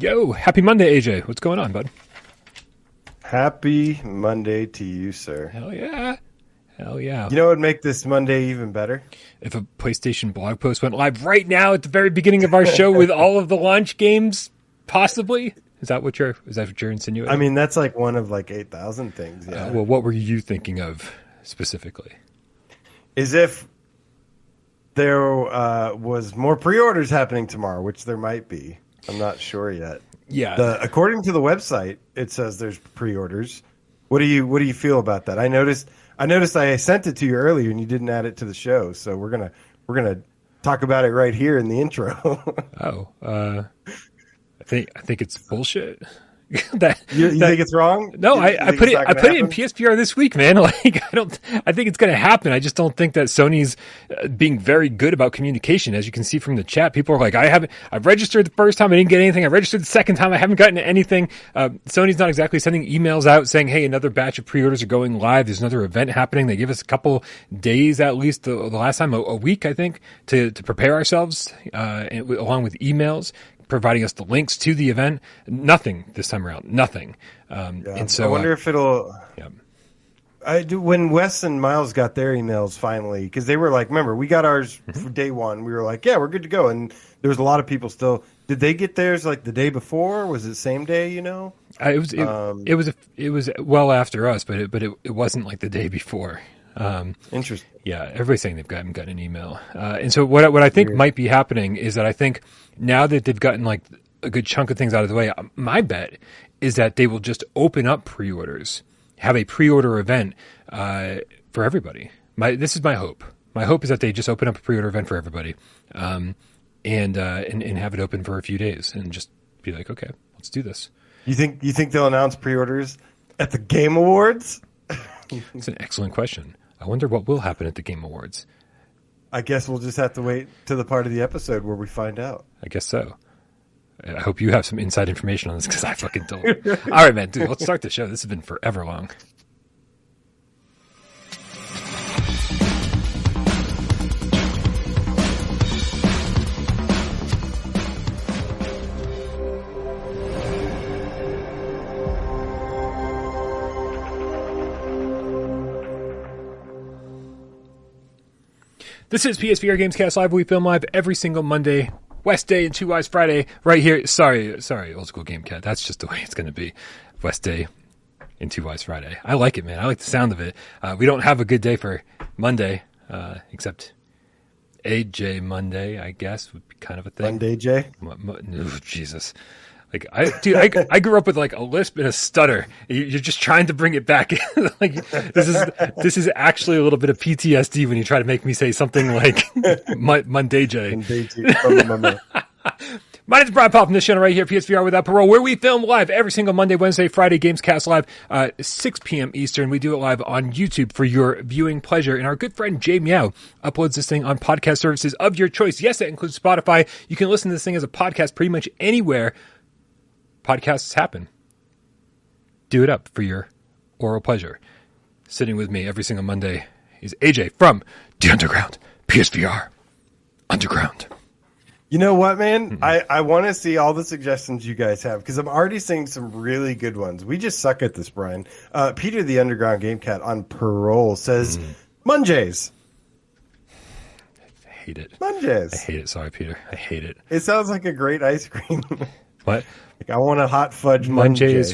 Yo, happy Monday, AJ. What's going on, bud? Happy Monday to you, sir. Hell yeah. Hell yeah. You know what would make this Monday even better? If a PlayStation blog post went live right now at the very beginning of our show with all of the launch games, possibly? Is that what you're insinuating? I mean, that's like one of like 8,000 things. Yeah. Well, what were you thinking of specifically? Is if there was more pre-orders happening tomorrow, which there might be. I'm not sure yet. Yeah. According to the website, it says there's pre-orders. What do you feel about that? I noticed I sent it to you earlier and you didn't add it to the show, so we're gonna talk about it right here in the intro. I think it's bullshit. You think it's wrong? No, I put it in PSVR this week, man. Like I think it's going to happen. I just don't think that Sony's being very good about communication. As you can see from the chat, people are like, I've registered the first time, I didn't get anything. I registered the second time, I haven't gotten anything. Sony's not exactly sending emails out saying, hey, another batch of pre-orders are going live. There's another event happening. They give us a couple days at least, the last time a week, I think, to prepare ourselves along with emails, providing us the links to the event. Nothing this time around. Nothing. And so I wonder if it'll. Yeah. I do. When Wes and Miles got their emails finally, because they were like, remember, we got ours for day one. We were like, yeah, we're good to go. And there was a lot of people still. Did they get theirs like the day before? Was it same day? You know, it was well after us, but it wasn't like the day before. Interesting. Yeah, everybody's saying they haven't gotten an email. And so what I think might be happening is that I think now that they've gotten like a good chunk of things out of the way, my bet is that they will just open up pre-orders, have a pre-order event for everybody. This is my hope. My hope is that they just open up a pre-order event for everybody and have it open for a few days and just be like, okay, let's do this. You think they'll announce pre-orders at the Game Awards? It's an excellent question. I wonder what will happen at the Game Awards. I guess we'll just have to wait to the part of the episode where we find out. I guess so. I hope you have some inside information on this because I fucking don't. All right, man, dude, let's start the show. This has been forever long. This is PSVR Gamescast Live. We film live every single Monday, West Day, and Two Wise Friday right here. Sorry, Old School Game Cat. That's just the way it's going to be. West Day and Two Wise Friday. I like it, man. I like the sound of it. We don't have a good day for Monday, except AJ Monday, I guess, would be kind of a thing. Monday J? Oh, Jesus. Like I grew up with like a lisp and a stutter. You're just trying to bring it back. Like this is actually a little bit of PTSD when you try to make me say something like Monday J. My name is Brian Pop from this channel right here, PSVR Without Parole, where we film live every single Monday, Wednesday, Friday, Gamescast Live, 6 p.m. Eastern. We do it live on YouTube for your viewing pleasure. And our good friend Jay Meow uploads this thing on podcast services of your choice. Yes, that includes Spotify. You can listen to this thing as a podcast pretty much anywhere podcasts happen. Do it up for your oral pleasure. Sitting with me every single Monday is AJ from the Underground, PSVR Underground. You know what, man? Mm-hmm. I want to see all the suggestions you guys have because I'm already seeing some really good ones. We just suck at this, Brian. Peter the Underground Game Cat on parole says, Munjays. I hate it. Munjays. I hate it. Sorry, Peter. I hate it. It sounds like a great ice cream. What? Like, I want a hot fudge Munjays,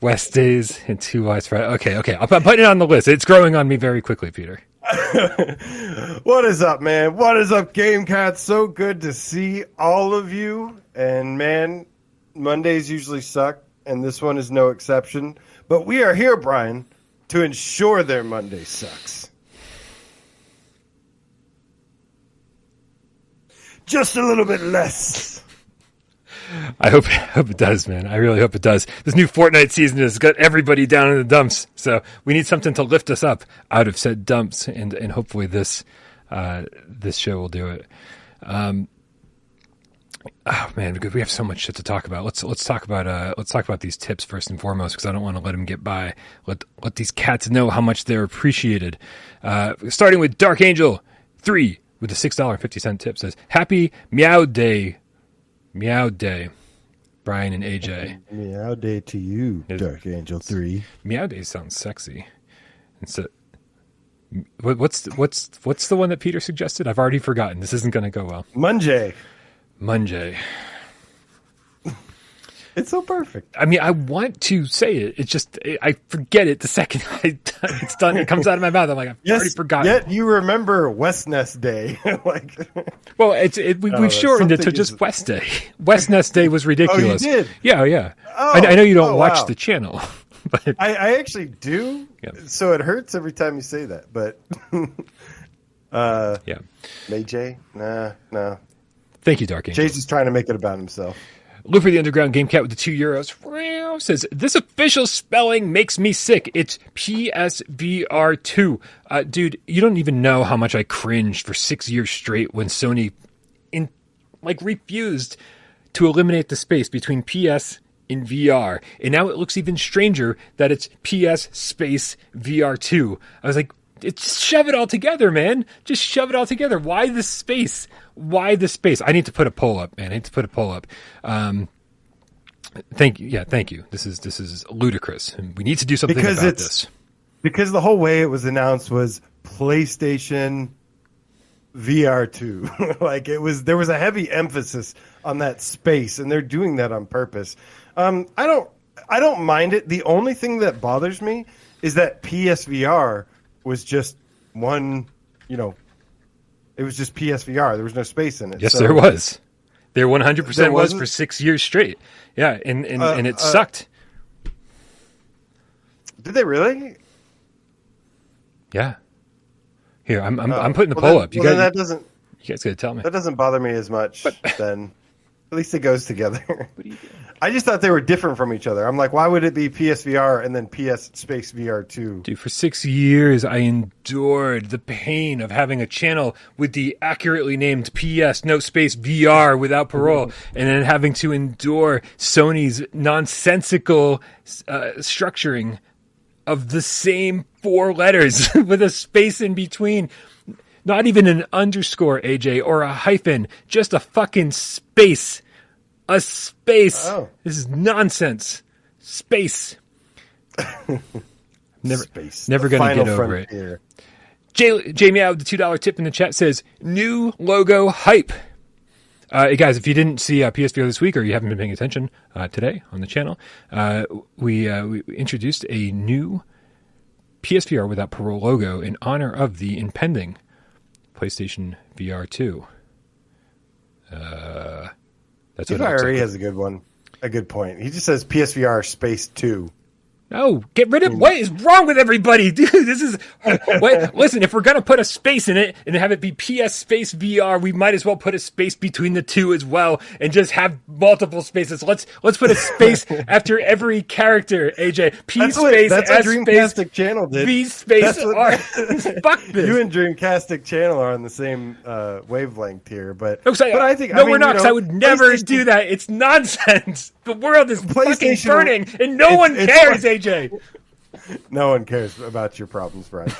West Days, and Two Wise Friday. Okay. I'm putting it on the list. It's growing on me very quickly, Peter. What is up, man? What is up, Game Cats? So good to see all of you. And, man, Mondays usually suck, and this one is no exception. But we are here, Brian, to ensure their Monday sucks. Just a little bit less. I hope it does, man. I really hope it does. This new Fortnite season has got everybody down in the dumps, so we need something to lift us up out of said dumps, and hopefully this show will do it. Oh man, we have so much shit to talk about. Let's talk about these tips first and foremost because I don't want to let them get by. Let these cats know how much they're appreciated. Starting with Dark Angel 3 with the $6.50 tip says, "Happy Meow Day." Brian and AJ. Meow Day to you, Dark Angel 3. Meow Day sounds sexy. So, what's the one that Peter suggested? I've already forgotten. This isn't going to go well. Munjay. It's so perfect. I mean, I want to say it. It's just, I forget it the second it's done. It comes out of my mouth. I'm like, I've already forgotten. Yet you remember West Nest Day. Well, we've shortened it to just West Day. West Nest Day was ridiculous. Oh, you did? Yeah. Oh, I know you don't watch the channel. But I actually do. Yeah. So it hurts every time you say that. But yeah. AJ? Nah. Thank you, Dark Angel. Jay's just trying to make it about himself. Looper the Underground Game Cat with the €2 says, this official spelling makes me sick. It's PSVR2. Dude, you don't even know how much I cringed for 6 years straight when Sony refused to eliminate the space between PS and VR. And now it looks even stranger that it's PS VR2. I was like, just shove it all together, man. Just shove it all together. Why the space? I need to put a poll up, man. Thank you. Yeah, thank you. This is ludicrous. And we need to do something about this. Because the whole way it was announced was PlayStation VR2. There was a heavy emphasis on that space, and they're doing that on purpose. I don't mind it. The only thing that bothers me is that PSVR was just one, it was just PSVR. There was no space in it. Yes, so, there was. There 100% was for 6 years straight. Yeah, and it sucked. Did they really? Yeah. Here, I'm putting the poll up. You guys got to tell me. That doesn't bother me as much. Then at least it goes together. I just thought they were different from each other. I'm like, why would it be PSVR and then PS space VR2? Dude, for 6 years, I endured the pain of having a channel with the accurately named PS no space VR without parole, and then having to endure Sony's nonsensical structuring of the same four letters with a space in between. Not even an underscore, AJ, or a hyphen. Just a fucking space. A space. Oh. This is nonsense. Space. Never going to get over it. Here. Jay Meow with the $2 tip in the chat says, new logo hype. Guys, if you didn't see PSVR this week or you haven't been paying attention today on the channel, we introduced a new PSVR without parole logo in honor of the impending PlayStation VR2. That's what already has a good one. A good point. He just says PSVR space 2. No, get rid of what is wrong with everybody, dude. This is listen, if we're gonna put a space in it and have it be PS space VR, we might as well put a space between the two as well and just have multiple spaces. Let's put a space after every character, AJ. P that's space what, that's S what Dreamcastic channel did. V space what, R. Fuck this. You and Dreamcastic channel are on the same wavelength here, but I mean, we're not. Because I would never do that. It's nonsense. The world is fucking burning, and no one cares. AJ. No one cares about your problems, Brian.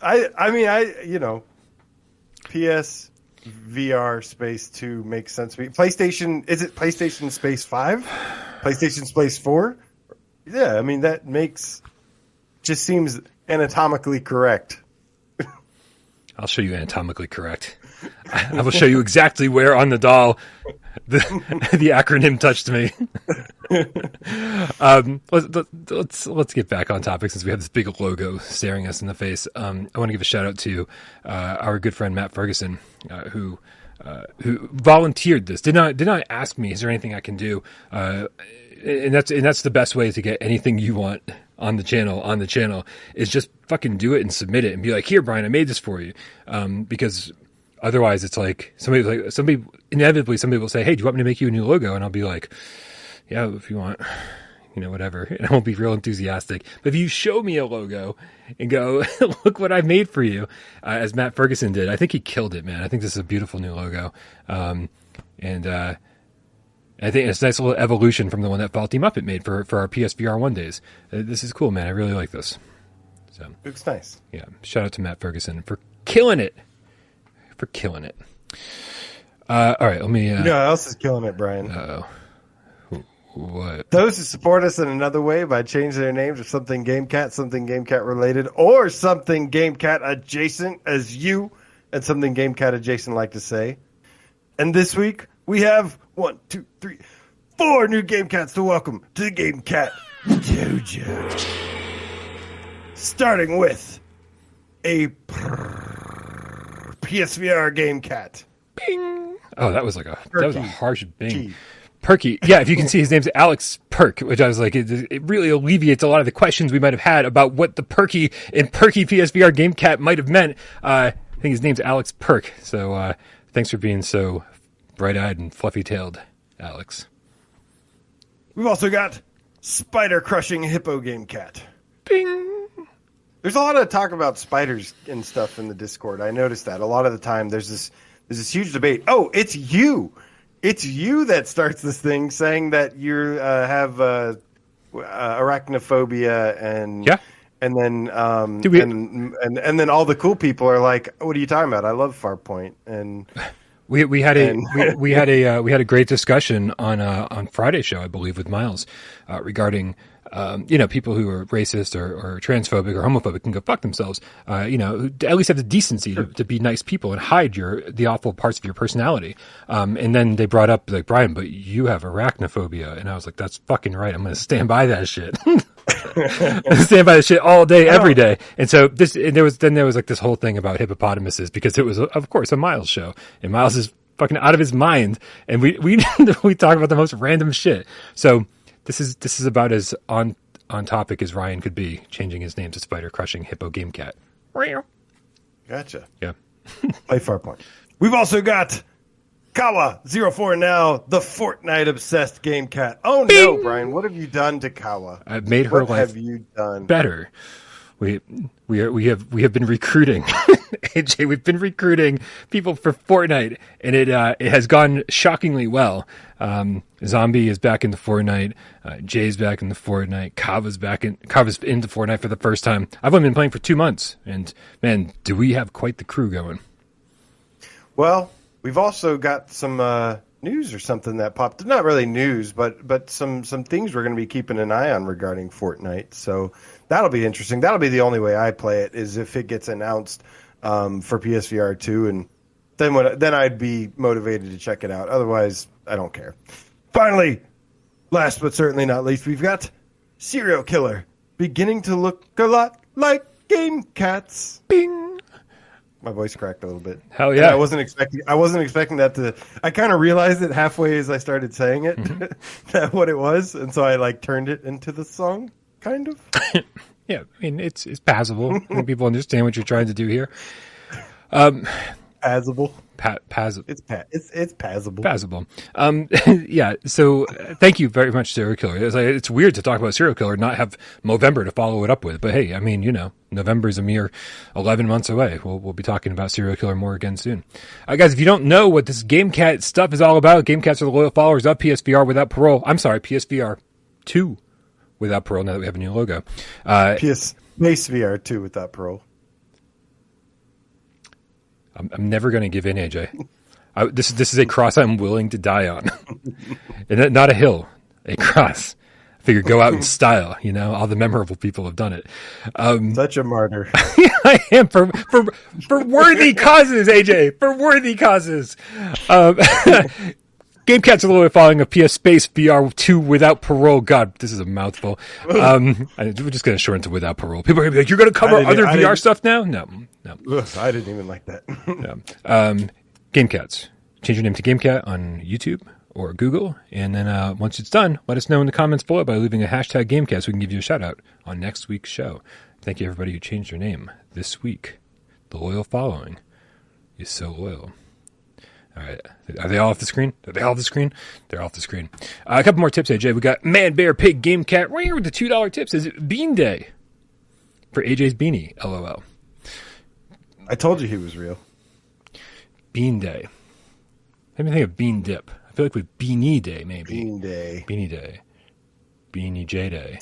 I mean, PS VR space 2 makes sense to me. PlayStation, is it PlayStation space 5? PlayStation space 4? Yeah, I mean, that just seems anatomically correct. I'll show you anatomically correct. I will show you exactly where on the doll the acronym touched me. Let's get back on topic since we have this big logo staring us in the face. I want to give a shout out to our good friend Matt Ferguson, who volunteered this. Did not ask me, is there anything I can do? And that's the best way to get anything you want on the channel is just fucking do it and submit it and be like, here, Brian, I made this for you. Because otherwise it's like somebody will say, hey, do you want me to make you a new logo? And I'll be like, yeah, if you want, whatever. And I won't be real enthusiastic. But if you show me a logo and go, look what I made for you, as Matt Ferguson did, I think he killed it, man. I think this is a beautiful new logo. And I think it's a nice little evolution from the one that Fall Team Muppet made for our PSVR 1 days. This is cool, man. I really like this. So, looks nice. Yeah. Shout out to Matt Ferguson for killing it. All right, let me... you know who else is killing it, Brian? Uh-oh. What? Those who support us in another way by changing their name to something GameCat related, or something GameCat adjacent, as you and something GameCat adjacent like to say. And this week, we have 4 new GameCats to welcome to the GameCat Dojo. Starting with a PSVR GameCat. Bing. Oh, that was a harsh bing. Perky. Yeah, if you can see, his name's Alex Perk, which I was like, it really alleviates a lot of the questions we might have had about what the Perky and Perky PSVR GameCat might have meant. I think his name's Alex Perk, so thanks for being so bright-eyed and fluffy-tailed, Alex. We've also got Spider-Crushing Hippo GameCat. Bing! There's a lot of talk about spiders and stuff in the Discord. I noticed that. A lot of the time there's this huge debate. Oh, it's you! It's you that starts this thing, saying that you have arachnophobia and... Yeah. And then, and then all the cool people are like, "What are you talking about? I love Farpoint." And we had a great discussion on Friday's show, I believe, with Miles regarding people who are racist or transphobic or homophobic can go fuck themselves. At least have the decency to be nice people and hide the awful parts of your personality. And then they brought up like, Brian, but you have arachnophobia, and I was like, that's fucking right. I'm going to stand by that shit. Stand by the shit all day, every day. And so there was like this whole thing about hippopotamuses, because it was, of course, a Miles show, and Miles is fucking out of his mind, and we talk about the most random shit. So this is about as on topic as Ryan could be, changing his name to Spider Crushing Hippo GameCat. Gotcha. Yeah. Play Farpoint. We've also got Kawa04 now, the Fortnite obsessed GameCat. Oh Bing! No, Brian, what have you done to Kawa? I've made her life better. We have been recruiting, AJ. We've been recruiting people for Fortnite, and it has gone shockingly well. Zombie is back into Fortnite. Jay's back into Fortnite. Kava's into Fortnite for the first time. I've only been playing for 2 months, and man, do we have quite the crew going. Well, we've also got some news or something that popped. Not really news, but some things we're going to be keeping an eye on regarding Fortnite. So. That'll be interesting. That'll be the only way I play it, is if it gets announced for PSVR 2, and then I'd be motivated to check it out. Otherwise, I don't care. Finally, last but certainly not least, we've got Serial Killer, beginning to look a lot like GameCats. Bing! My voice cracked a little bit. Hell yeah! And I wasn't expecting that to. I kind of realized it halfway as I started saying it, that what it was, and so I turned it into the song. Kind of. Yeah, I mean, it's passable. People understand what you're trying to do here. Passable. It's passable. Passable. Yeah, so thank you very much, Serial Killer. It's weird to talk about Serial Killer and not have Movember to follow it up with. But hey, I mean, November is a mere 11 months away. We'll be talking about Serial Killer more again soon. Guys, if you don't know what this GameCat stuff is all about, GameCats are the loyal followers of PSVR without parole. I'm sorry, PSVR 2. Without parole, now that we have a new logo. PSVR2 without parole. I'm never going to give in, AJ. This is a cross I'm willing to die on. And not a hill, a cross. I figure go out in style, all the memorable people have done it. Such a martyr. I am for worthy causes, AJ, for worthy causes. GameCats are the loyal following of PSVR2 without parole. God, this is a mouthful. We're just going to shorten to without parole. People are going to be like, you're going to cover other VR stuff now? No. Ugh, I didn't even like that. No. GameCats. Change your name to GameCat on YouTube or Google. And then once it's done, let us know in the comments below by leaving a hashtag GameCat so we can give you a shout out on next week's show. Thank you, everybody who changed their name this week. The loyal following is so loyal. All right. Are they all off the screen? They're off the screen. A couple more tips, AJ. We got Man, Bear, Pig, Game Cat. Right here with the $2 tips is Bean Day for AJ's beanie. LOL. I told you he was real. Bean Day. Let me think of Bean Dip. I feel like with Beanie Day, maybe. Beanie Day. Beanie J Day.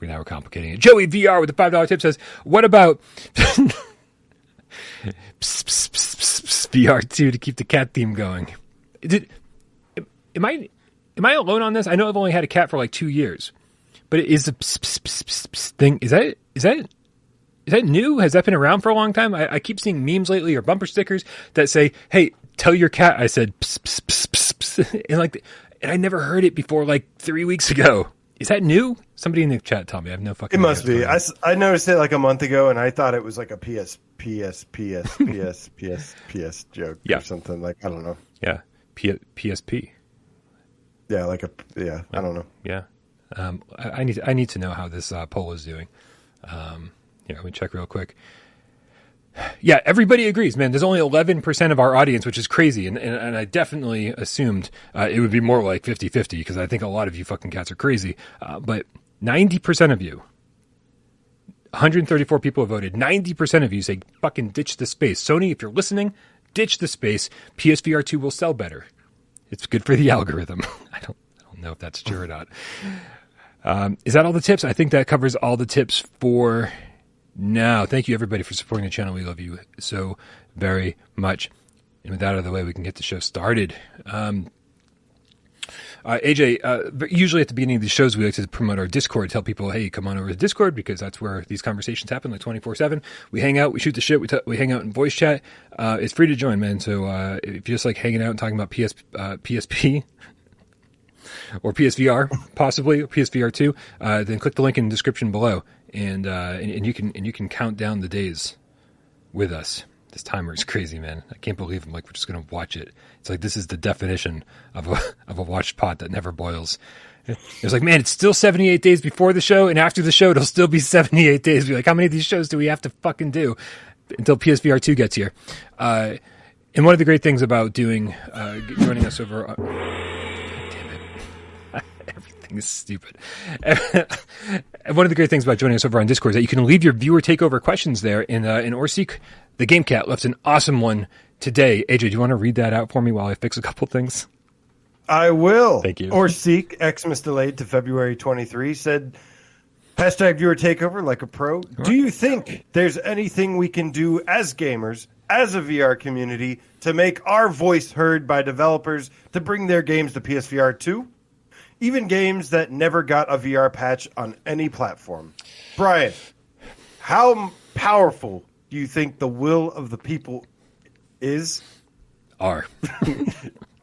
Now we're complicating it. Joey VR with the $5 tip says, what about... VR2 to keep the cat theme going. Am I alone on this? I know I've only had a cat for like 2 years, but is the thing, is that new? Has that been around for a long time? I keep seeing memes lately or bumper stickers that say, "Hey, tell your cat I said pss, pss, pss, pss, pss," and like, and I never heard it before like 3 weeks ago. Is that new? Somebody in the chat tell me. I have no fucking. It must be. I noticed it like a month ago, and I thought it was like a PS joke or something. Like, I don't know. Yeah, PSP. Yeah, like a I don't know. Yeah, I need to know how this poll is doing. Yeah, let me check real quick. Yeah, everybody agrees, man. There's only 11% of our audience, which is crazy. And I definitely assumed it would be more like 50-50 because I think a lot of you fucking cats are crazy. But 90% of you, 134 people have voted. 90% of you say fucking ditch the space. Sony, if you're listening, ditch the space. PSVR2 will sell better. It's good for the algorithm. I don't know if that's true or not. Is that all the tips? I think that covers all the tips for... Now, thank you everybody for supporting the channel. We love you so very much. And with that out of the way, we can get the show started. AJ, usually at the beginning of these shows, we like to promote our Discord, tell people, hey, come on over to Discord, because that's where these conversations happen, like 24/7. We hang out, we shoot the shit, we hang out in voice chat. It's free to join, man. So if you just like hanging out and talking about PSP or PSVR, possibly, or PSVR2, then click the link in the description below. And you can count down the days with us. This timer is crazy, man. I can't believe I'm like, we're just going to watch it. It's like, this is the definition of a watched pot that never boils. It's like, man, it's still 78 days before the show. And after the show, it'll still be 78 days. We're like, how many of these shows do we have to fucking do until PSVR 2 gets here? And one of the great things about doing, joining us over... It's stupid. One of the great things about joining us over on Discord is that you can leave your viewer takeover questions there. And Orseek, the Game Cat, left an awesome one today. AJ, do you want to read that out for me while I fix a couple things? I will. Thank you. Orseek, Xmas delayed to February 23, said, hashtag viewer takeover like a pro. Right. Do you think there's anything we can do as gamers, as a VR community, to make our voice heard by developers to bring their games to PSVR 2? Even games that never got a VR patch on any platform. Brian, how powerful do you think the will of the people is? R.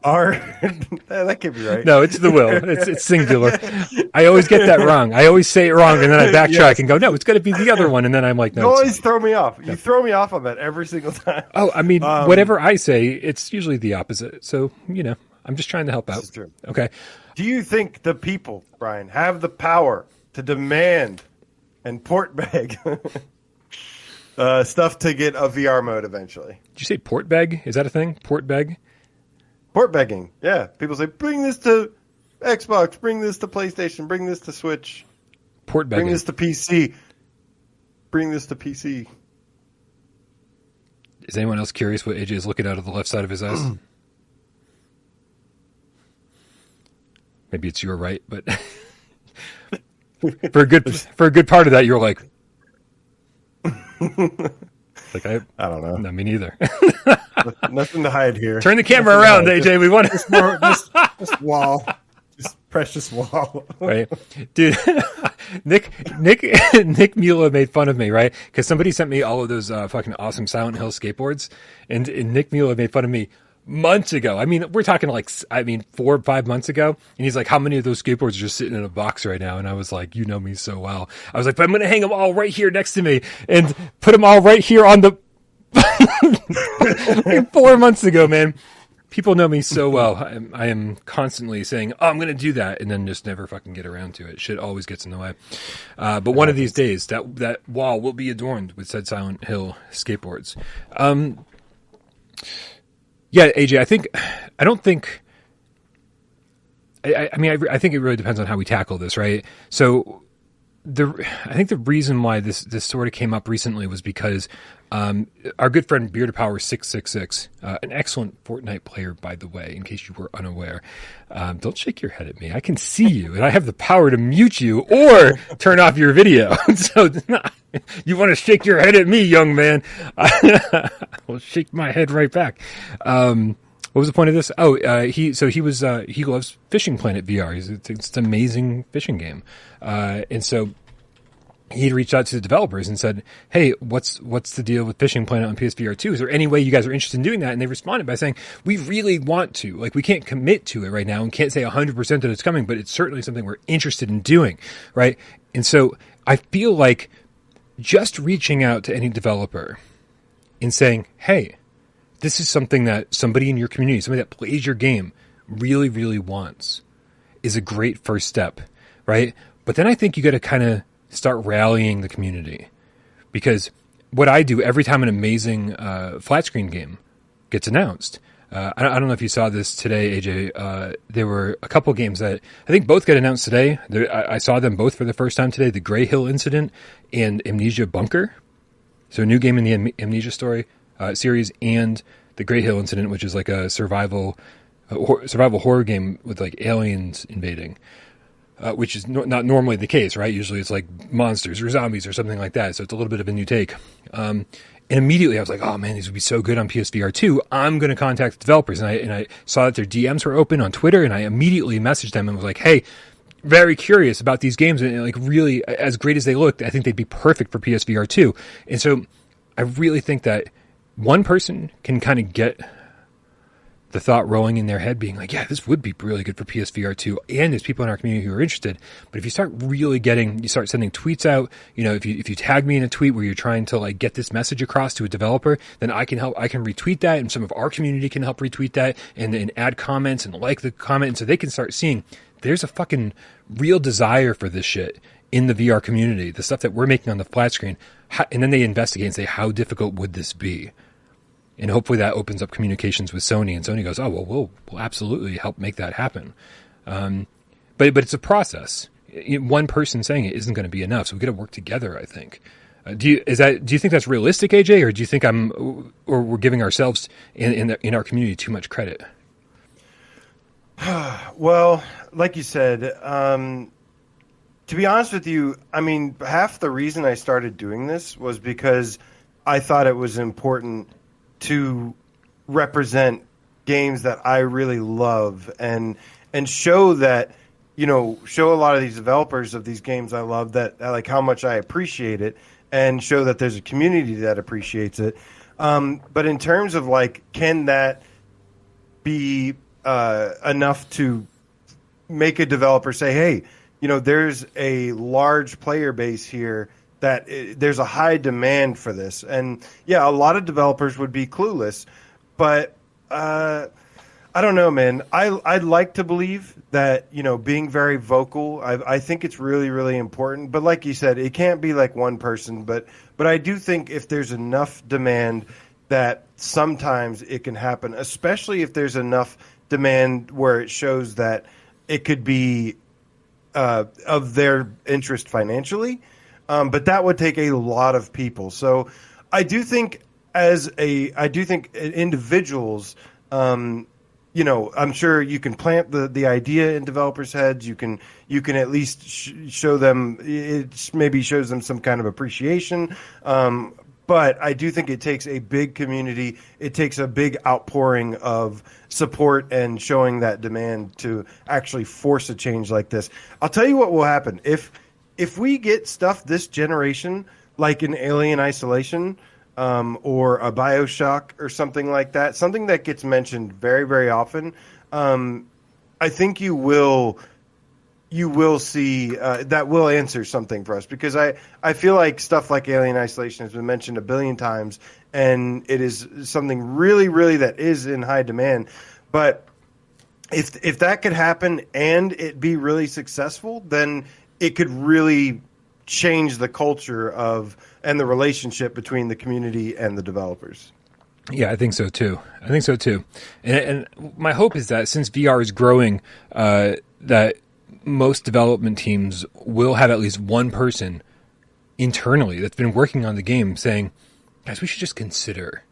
R? That can't be right. No, it's the will. It's singular. I always get that wrong. I always say it wrong, and then I backtrack and go, no, it's going to be the other one. And then I'm like, no. You always throw me off. You throw me off on that every single time. Oh, I mean, whatever I say, it's usually the opposite. So, you know, I'm just trying to help out. This is true. Okay. Do you think the people, Brian, have the power to demand and port bag stuff to get a VR mode eventually? Did you say port bag? Is that a thing? Port bag? Port bagging, yeah. People say, bring this to Xbox, bring this to PlayStation, bring this to Switch. Port bagging. Bring this to PC. Bring this to PC. Is anyone else curious what AJ is looking out of the left side of his eyes? Maybe it's your right, but for a good part of that, you're like, I don't know. No, me neither. Nothing to hide here. Turn the camera around, AJ. We want this wall, this precious wall, right, dude? Nick Mula made fun of me, right? Because somebody sent me all of those fucking awesome Silent Hill skateboards, and Nick Mula made fun of me. Months ago. I mean, we're talking 4 or 5 months ago. And he's like, how many of those skateboards are just sitting in a box right now? And I was like, you know me so well. I was like, but I'm going to hang them all right here next to me and put them all right here on the... 4 months ago, man. People know me so well. I am constantly saying, oh, I'm going to do that. And then just never fucking get around to it. Shit always gets in the way. But one of these days, that wall will be adorned with said Silent Hill skateboards. Yeah, AJ, I think it really depends on how we tackle this, right? So I think the reason why this sort of came up recently was because our good friend BeardPower666, an excellent Fortnite player, by the way, in case you were unaware. Don't shake your head at me. I can see you, and I have the power to mute you or turn off your video. So you want to shake your head at me, young man? I will shake my head right back. What was the point of this? Oh, he loves Fishing Planet VR. It's an amazing fishing game, and so he reached out to the developers and said, "Hey, what's the deal with Fishing Planet on PSVR2? Is there any way you guys are interested in doing that?" And they responded by saying, "We really want to. Like, we can't commit to it right now and can't say 100% that it's coming, but it's certainly something we're interested in doing, right?" And so I feel like just reaching out to any developer and saying, "Hey, this is something that somebody in your community, somebody that plays your game really, really wants," is a great first step, right? But then I think you got to kind of start rallying the community, because what I do every time an amazing flat screen game gets announced, I don't know if you saw this today, AJ, there were a couple games that I think both got announced today. I saw them both for the first time today, The Grey Hill Incident and Amnesia Bunker. So a new game in the Amnesia story. Series, and The Grey Hill Incident, which is like a survival horror game with like aliens invading, which is not normally the case, right? Usually it's like monsters or zombies or something like that. So it's a little bit of a new take. And immediately I was like, oh man, these would be so good on PSVR 2. I'm going to contact the developers. And I saw that their DMs were open on Twitter, and I immediately messaged them and was like, hey, very curious about these games. And like really, as great as they looked, I think they'd be perfect for PSVR 2. And so I really think that one person can kind of get the thought rolling in their head, being like, yeah, this would be really good for PSVR 2, and there's people in our community who are interested. But if you start really you start sending tweets out, you know, if you tag me in a tweet where you're trying to like get this message across to a developer, then I can retweet that, and some of our community can help retweet that and add comments and like the comment, and so they can start seeing there's a fucking real desire for this shit in the VR community, the stuff that we're making on the flat screen. And then they investigate and say, how difficult would this be? And hopefully that opens up communications with Sony, and Sony goes, oh, well, we'll absolutely help make that happen. But it's a process. One person saying it isn't going to be enough. So we got to work together, I think. Do you think that's realistic, AJ, or do you think we're giving ourselves in our community too much credit? Well, like you said, to be honest with you, I mean, half the reason I started doing this was because I thought it was important to represent games that I really love and show that, you know, show a lot of these developers of these games I love that like how much I appreciate it, and show that there's a community that appreciates it. But in terms of like, can that be enough to make a developer say, hey, you know, there's a large player base here that there's a high demand for this. And, yeah, a lot of developers would be clueless. But I don't know, man. I'd like to believe that, you know, being very vocal, I think it's really, really important. But like you said, it can't be like one person. But I do think if there's enough demand that sometimes it can happen, especially if there's enough demand where it shows that it could be of their interest financially, but that would take a lot of people. So I do think I do think individuals, you know, I'm sure you can plant the idea in developers' heads. You can at least show them, it maybe shows them some kind of appreciation. But I do think it takes a big community. It takes a big outpouring of support and showing that demand to actually force a change like this. I'll tell you what will happen. If we get stuff this generation, like an Alien Isolation or a BioShock or something like that, something that gets mentioned very, very often, I think you will see that will answer something for us, because I feel like stuff like Alien Isolation has been mentioned a billion times, and it is something really, really that is in high demand. But if that could happen and it be really successful, then it could really change the culture of and the relationship between the community and the developers. Yeah, I think so too. And my hope is that since VR is growing, that most development teams will have at least one person internally that's been working on the game saying, guys, we should just consider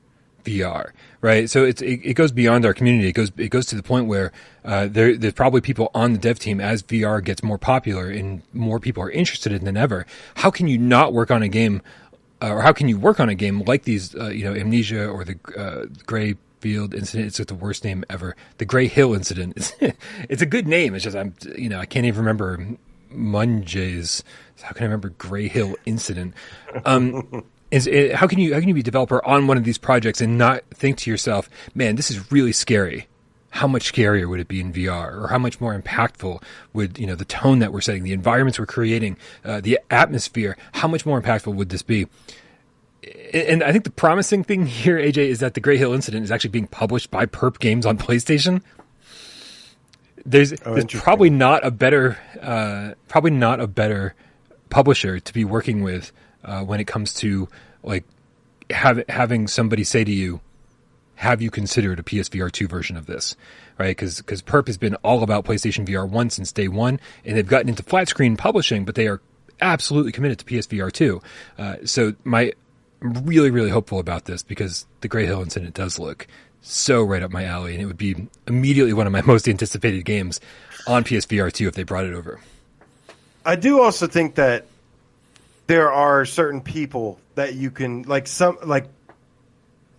VR, right? So it goes beyond our community. It goes to the point where there's probably people on the dev team as VR gets more popular and more people are interested in than ever. How can you not work on a game, or how can you work on a game like these, Amnesia or the Grey Field Incident? It's like the worst name ever. The Grey Hill Incident. It's a good name. It's just I can't even remember Munjay's. How can I remember Grey Hill Incident? How can you be a developer on one of these projects and not think to yourself, man, this is really scary. How much scarier would it be in VR, or how much more impactful would the tone that we're setting, the environments we're creating, the atmosphere? How much more impactful would this be? And I think the promising thing here, AJ, is that the Grey Hill Incident is actually being published by Perp Games on PlayStation. There's probably not a better publisher to be working with when it comes to like having somebody say to you, have you considered a PSVR2 version of this, right? Because Perp has been all about PlayStation VR 1 since day one, and they've gotten into flat screen publishing, but they are absolutely committed to PSVR2. I'm really, really hopeful about this because the Grey Hill Incident does look so right up my alley, and it would be immediately one of my most anticipated games on PSVR 2 if they brought it over. I do also think that there are certain people that you can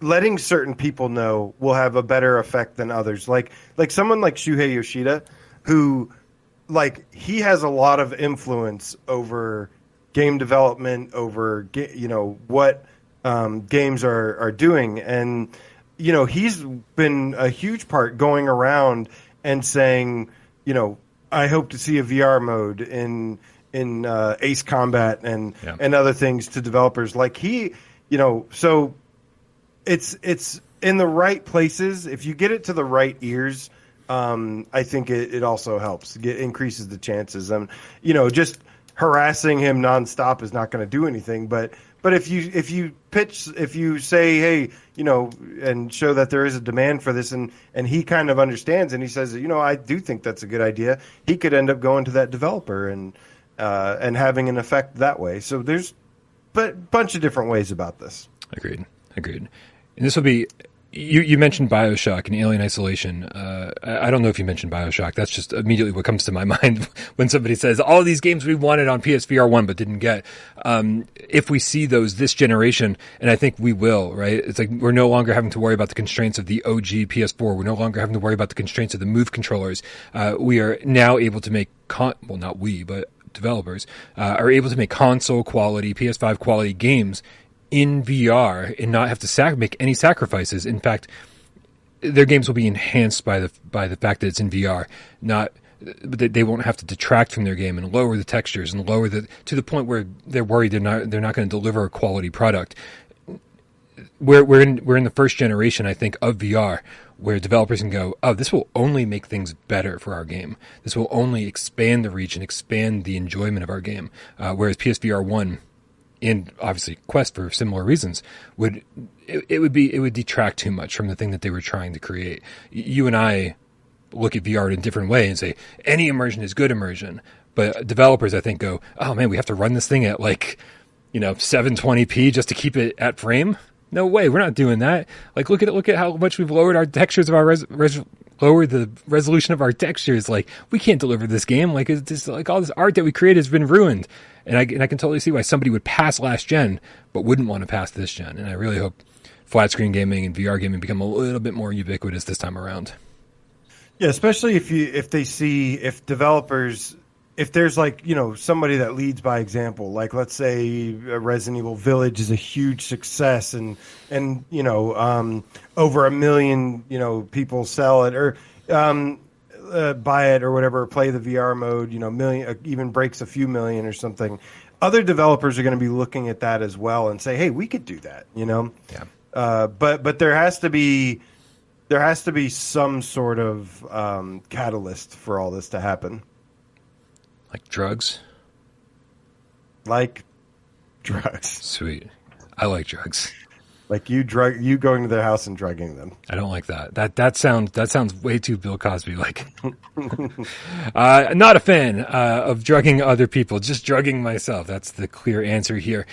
letting certain people know will have a better effect than others. Like someone like Shuhei Yoshida, who he has a lot of influence over game development, over what games are doing, and he's been a huge part going around and saying, I hope to see a VR mode in Ace Combat and other things to developers. So it's in the right places. If you get it to the right ears, I think it also helps. It increases the chances. And just harassing him nonstop is not going to do anything, but if you say, hey, and show that there is a demand for this, and he kind of understands and he says, I do think that's a good idea, he could end up going to that developer and having an effect that way. So there's a bunch of different ways about this. Agreed. And this will be. You mentioned BioShock and Alien Isolation. I don't know if you mentioned BioShock. That's just immediately what comes to my mind when somebody says, all these games we wanted on PSVR 1 but didn't get. If we see those this generation, and I think we will, right? It's like we're no longer having to worry about the constraints of the OG PS4. We're no longer having to worry about the constraints of the Move controllers. We are now able to make developers are able to make console-quality, PS5-quality games in VR and not have to make any sacrifices. In fact, their games will be enhanced by the fact that it's in VR. They won't have to detract from their game and lower the textures and to the point where they're worried they're not going to deliver a quality product. We're in the first generation, I think, of VR where developers can go, oh, this will only make things better for our game. This will only expand the reach and expand the enjoyment of our game. Whereas PSVR 1. And obviously Quest, for similar reasons, would detract too much from the thing that they were trying to create. You and I look at VR in a different way and say any immersion is good immersion, but developers, I think, go, oh man, we have to run this thing at 720p just to keep it at frame. No way, we're not doing that. Look at how much we've lowered our textures of our lowered the resolution of our textures. We can't deliver this game. It's just all this art that we created has been ruined. And I can totally see why somebody would pass last gen, but wouldn't want to pass this gen. And I really hope flat screen gaming and VR gaming become a little bit more ubiquitous this time around. Yeah, especially if developers, if there's somebody that leads by example, let's say Resident Evil Village is a huge success and over 1 million, people sell it or, buy it or whatever, play the VR mode, million, even breaks a few million or something. Other developers are going to be looking at that as well and say, hey, we could do that, Yeah. But there has to be some sort of catalyst for all this to happen. Like drugs. Sweet. I like drugs. Like you going to their house and drugging them. I don't like that. That sounds way too Bill Cosby like. Not a fan of drugging other people. Just drugging myself. That's the clear answer here.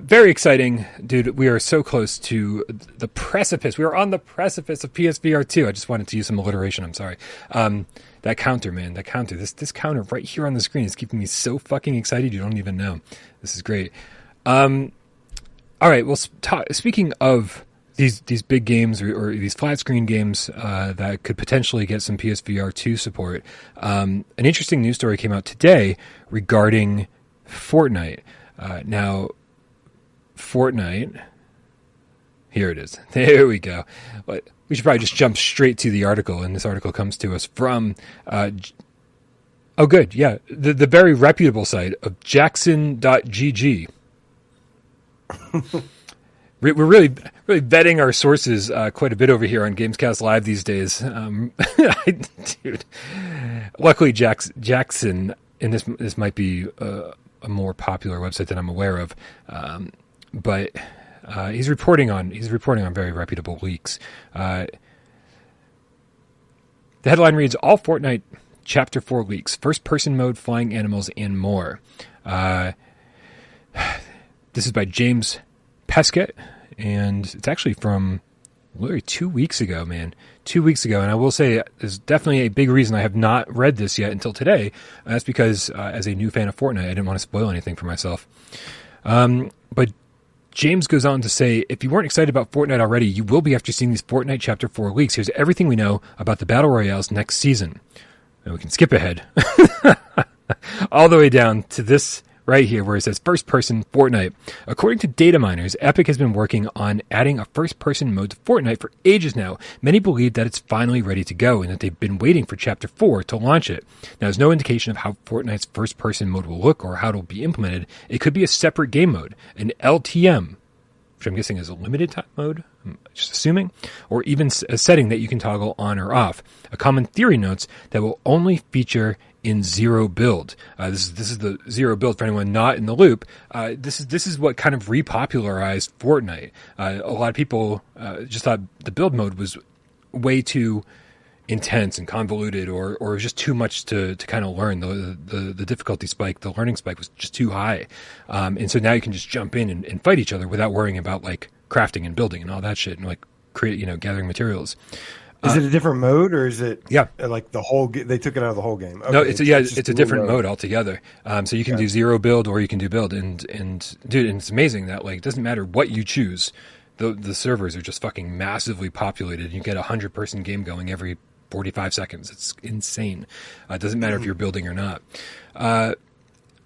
Very exciting, dude. We are so close to the precipice. We are on the precipice of PSVR 2. I just wanted to use some alliteration. I'm sorry. That counter, man. That counter. This counter right here on the screen is keeping me so fucking excited. You don't even know. This is great. All right. Well, speaking of these big games or these flat screen games that could potentially get some PSVR 2 support, an interesting news story came out today regarding Fortnite. Now, Fortnite. Here it is. There we go. We should probably just jump straight to the article, and this article comes to us from. Oh, good. Yeah, the very reputable site of Jackson.gg. We're really vetting our sources quite a bit over here on Gamescast Live these days. Dude, luckily Jackson, and this might be a more popular website than I'm aware of, but he's reporting on very reputable leaks. The headline reads: All Fortnite Chapter 4 leaks, first-person mode, flying animals, and more. This is by James Peskett, and it's actually from literally 2 weeks ago, man. 2 weeks ago, and I will say there's definitely a big reason I have not read this yet until today. That's because as a new fan of Fortnite, I didn't want to spoil anything for myself. But James goes on to say, if you weren't excited about Fortnite already, you will be after seeing these Fortnite Chapter 4 leaks. Here's everything we know about the Battle Royales next season. And we can skip ahead all the way down to this right here where it says first-person Fortnite. According to data miners, Epic has been working on adding a first-person mode to Fortnite for ages now. Many believe that it's finally ready to go and that they've been waiting for Chapter 4 to launch it. Now, there's no indication of how Fortnite's first-person mode will look or how it will be implemented. It could be a separate game mode, an LTM, which I'm guessing is a limited time mode, I'm just assuming, or even a setting that you can toggle on or off. A common theory notes that will only feature in zero build. This is the zero build for anyone not in the loop. This is what kind of repopularized Fortnite. A lot of people just thought the build mode was way too intense and convoluted, or just too much to kind of learn. The difficulty spike, the learning spike was just too high. And so now you can just jump in and fight each other without worrying about like crafting and building and all that shit and like gathering materials. Is it a different mode, or is it like the whole they took it out of the whole game? Okay, no, it's a different mode altogether. So you can do zero build or you can do build, and dude, and it's amazing that like it doesn't matter what you choose, the servers are just fucking massively populated. And you get 100-person game going every 45 seconds. It's insane. It doesn't matter if you're building or not.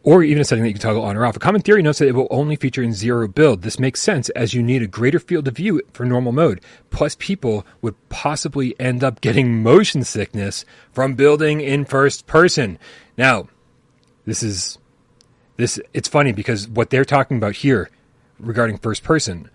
Or even a setting that you can toggle on or off. A common theory notes that it will only feature in zero build. This makes sense as you need a greater field of view for normal mode. Plus, people would possibly end up getting motion sickness from building in first person. Now, it's funny because what they're talking about here regarding first person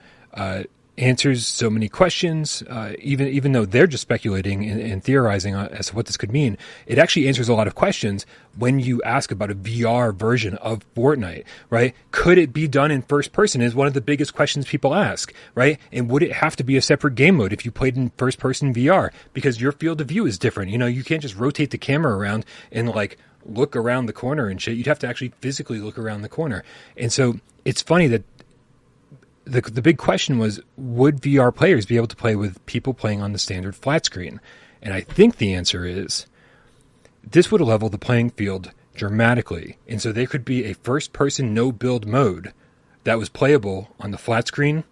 answers so many questions, even though they're just speculating and theorizing as to what this could mean. It actually answers a lot of questions when you ask about a VR version of Fortnite, right? Could it be done in first person is one of the biggest questions people ask, right? And would it have to be a separate game mode if you played in first person VR? Because your field of view is different. You know, you can't just rotate the camera around and like look around the corner and shit. You'd have to actually physically look around the corner. And so it's funny that the big question was, would VR players be able to play with people playing on the standard flat screen? And I think the answer is this would level the playing field dramatically. And so there could be a first-person no-build mode that was playable on the flat screen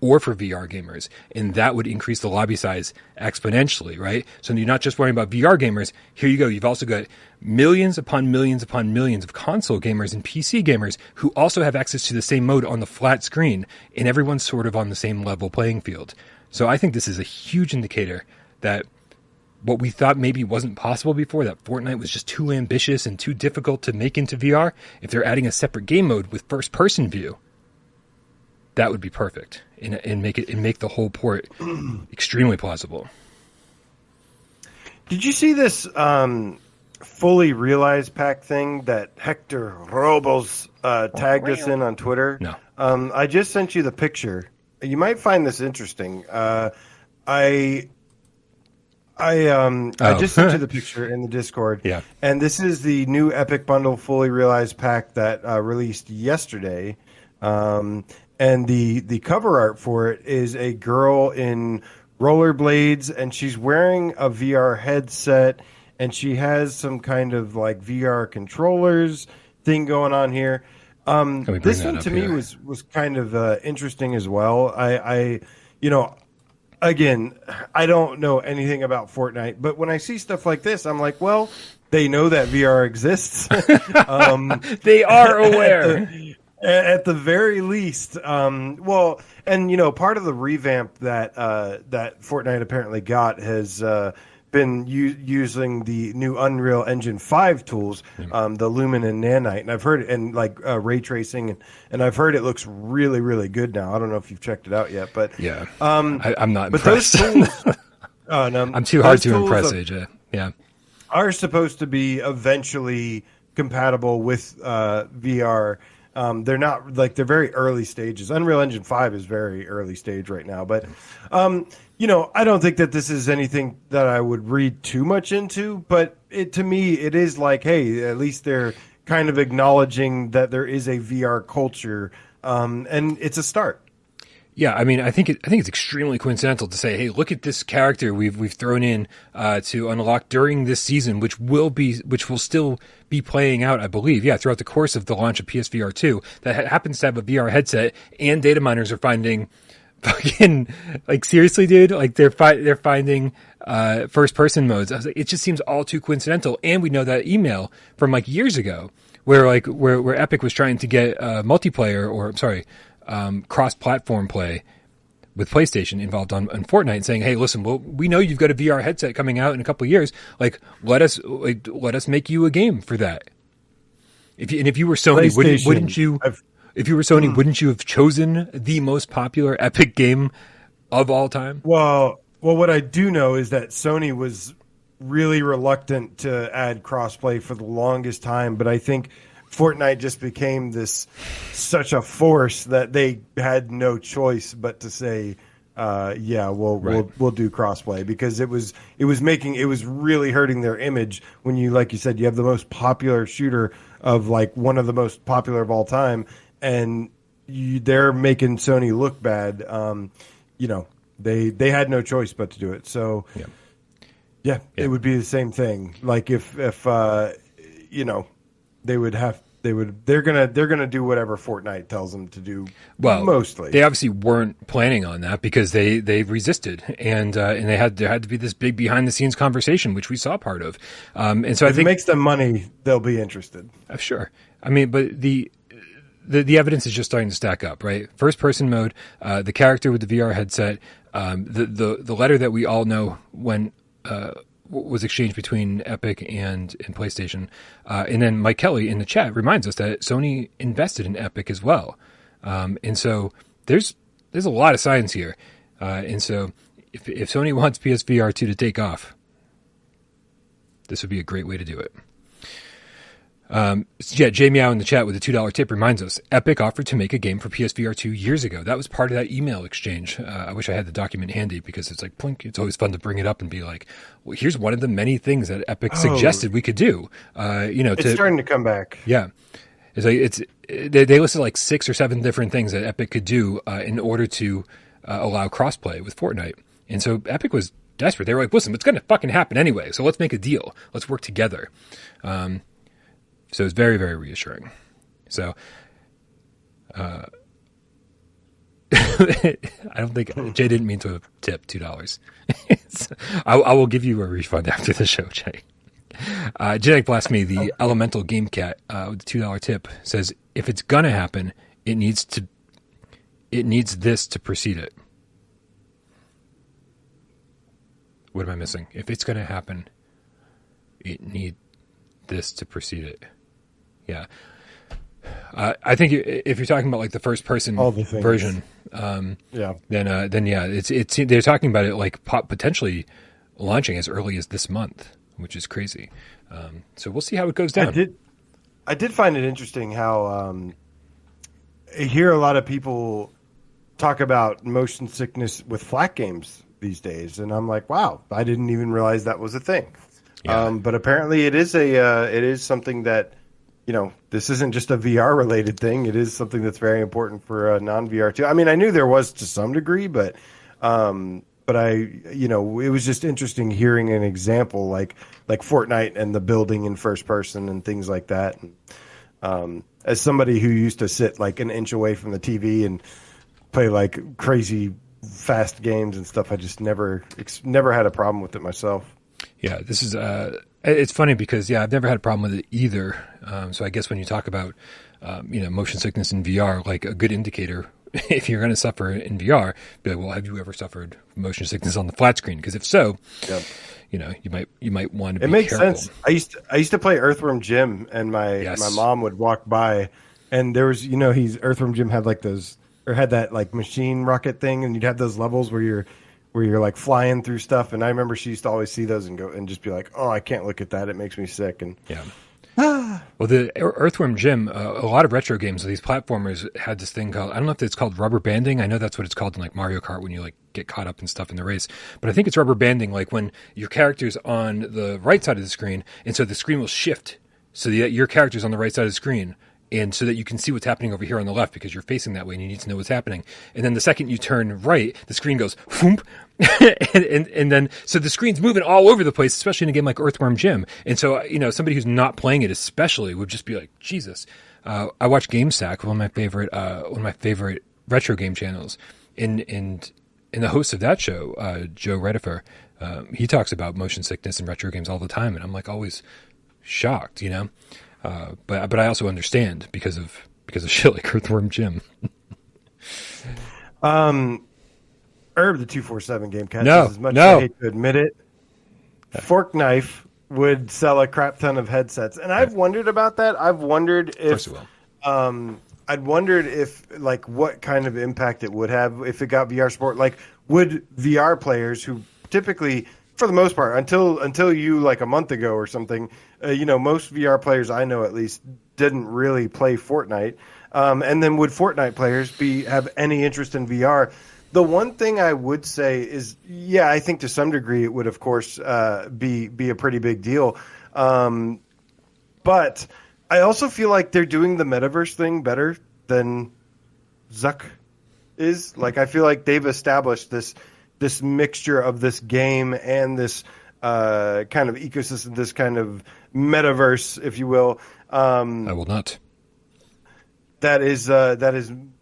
or for VR gamers. And that would increase the lobby size exponentially, right? So you're not just worrying about VR gamers. Here you go. You've also got millions upon millions upon millions of console gamers and PC gamers who also have access to the same mode on the flat screen. And everyone's sort of on the same level playing field. So I think this is a huge indicator that what we thought maybe wasn't possible before, that Fortnite was just too ambitious and too difficult to make into VR. If they're adding a separate game mode with first-person view, that would be perfect and make the whole port extremely plausible. Did you see this fully realized pack thing that Hector Robles tagged us in on Twitter? No. I just sent you the picture You might find this interesting. I just sent you the picture in the Discord. Yeah. And this is the new Epic Bundle Fully Realized pack that released yesterday. And the cover art for it is a girl in rollerblades, and she's wearing a VR headset, and she has some kind of like VR controllers thing going on here. This one to me was kind of interesting as well. I you know, again, I don't know anything about Fortnite, but when I see stuff like this, I'm like, well, they know that VR exists. They are aware. At the very least, well, and you know, part of the revamp that that Fortnite apparently got has been using the new Unreal Engine 5 tools, the Lumen and Nanite, and I've heard it, and like ray tracing, and I've heard it looks really, really good now. I don't know if you've checked it out yet, but yeah, I'm not impressed. But those tools, no, I'm too hard to impress, AJ. Yeah, are supposed to be eventually compatible with VR. They're not like they're very early stages. Unreal Engine 5 is very early stage right now, but you know, I don't think that this is anything that I would read too much into. But it to me, it is like, hey, at least they're kind of acknowledging that there is a VR culture, and it's a start. Yeah, I mean, I think it's extremely coincidental to say, hey, look at this character we've thrown in to unlock during this season, which will still be playing out, I believe, yeah, throughout the course of the launch of PSVR 2. That happens to have a VR headset, and data miners are finding fucking, like, seriously, dude, like they're finding first person modes. I was like, it just seems all too coincidental, and we know that email from like years ago where Epic was trying to get multiplayer, or I'm sorry, cross-platform play with PlayStation involved on Fortnite, saying, "Hey, listen, well, we know you've got a VR headset coming out in a couple of years. Like, let us make you a game for that. If you were Sony, wouldn't you have chosen the most popular Epic game of all time?" Well, what I do know is that Sony was really reluctant to add cross-play for the longest time, but I think Fortnite just became such a force that they had no choice but to say, "Yeah, we'll do crossplay," because it was really hurting their image when you, like you said, you have the most popular shooter of like one of the most popular of all time, and they're making Sony look bad. You know, they had no choice but to do it. So yeah, it would be the same thing. Like if you know. They're gonna do whatever Fortnite tells them to do. Well, mostly they obviously weren't planning on that because they resisted, and there had to be this big behind the scenes conversation, which we saw part of. And so if I think it makes them money, they'll be interested. Sure, I mean, but the evidence is just starting to stack up, right? First person mode, the character with the VR headset, the letter that we all know when. Was exchanged between Epic and PlayStation. And then Mike Kelly in the chat reminds us that Sony invested in Epic as well. And so there's a lot of science here. And so if Sony wants PSVR 2 to take off, this would be a great way to do it. Yeah, Jay Meow in the chat with a $2 tip reminds us, Epic offered to make a game for PSVR 2 years ago. That was part of that email exchange. I wish I had the document handy because it's like, plink, it's always fun to bring it up and be like, well, here's one of the many things that Epic suggested we could do. You know, it's starting to come back. Yeah. It's like, they listed like 6 or 7 different things that Epic could do in order to allow crossplay with Fortnite. And so Epic was desperate. They were like, listen, it's going to fucking happen anyway. So let's make a deal. Let's work together. So it's very, very reassuring. So I don't think Jay didn't mean to tip $2. I will give you a refund after the show, Jay. Genetic Blasphemy, the elemental game cat with the $2 tip, says if it's gonna happen, it needs this to precede it. What am I missing? If it's gonna happen, it needs this to precede it. Yeah. I think if you're talking about like the first person version, then they're talking about it like potentially launching as early as this month, which is crazy. So we'll see how it goes down. I did find it interesting how I hear a lot of people talk about motion sickness with flat games these days, and I'm like, wow, I didn't even realize that was a thing. Yeah. But apparently it is a it is something that, you know, this isn't just a VR related thing. It is something that's very important for non-VR too. I mean, I knew there was to some degree, but I, you know, it was just interesting hearing an example like Fortnite and the building in first person and things like that. And, as somebody who used to sit like an inch away from the TV and play like crazy fast games and stuff, I just never had a problem with it myself. Yeah, this is it's funny because I've never had a problem with it either. So I guess when you talk about you know, motion sickness in VR, like a good indicator if you're going to suffer in VR, be like, well, have you ever suffered motion sickness on the flat screen? Because if so, you know, you might want to. It makes sense. I used to play Earthworm Jim, and my mom would walk by, and there was, you know, Earthworm Jim had like those, or had that like machine rocket thing, and you'd have those levels where you're like flying through stuff. And I remember she used to always see those and go and just be like, oh, I can't look at that. It makes me sick. And yeah. Well, the Earthworm Jim, a lot of retro games, these platformers had this thing called, I don't know if it's called rubber banding. I know that's what it's called in like Mario Kart when you like get caught up in stuff in the race, but I think it's rubber banding, like when your character's on the right side of the screen. And so the screen will shift so that your character's on the right side of the screen, and so that you can see what's happening over here on the left because you're facing that way and you need to know what's happening. And then the second you turn right, the screen goes, whoomp, and then, so the screen's moving all over the place, especially in a game like Earthworm Jim. And so, you know, somebody who's not playing it especially would just be like, Jesus. I watch GameSack, one of my favorite retro game channels. And the host of that show, Joe Redifer, he talks about motion sickness in retro games all the time. And I'm like always shocked, you know? But I also understand because of shit like Earthworm Jim. Herb, the 247 game catches as much as I hate to admit it. Fork Knife would sell a crap ton of headsets, and I've wondered about that. I've wondered if I'd wondered if like what kind of impact it would have if it got VR support. Like, would VR players who typically, for the most part, until you like a month ago or something, you know, most VR players I know at least didn't really play Fortnite. And then would Fortnite players have any interest in VR? The one thing I would say is, yeah, I think to some degree it would, of course, be a pretty big deal. But I also feel like they're doing the metaverse thing better than Zuck is. Like, I feel like they've established this mixture of this game and this kind of ecosystem, this kind of metaverse, if you will. I will not. That is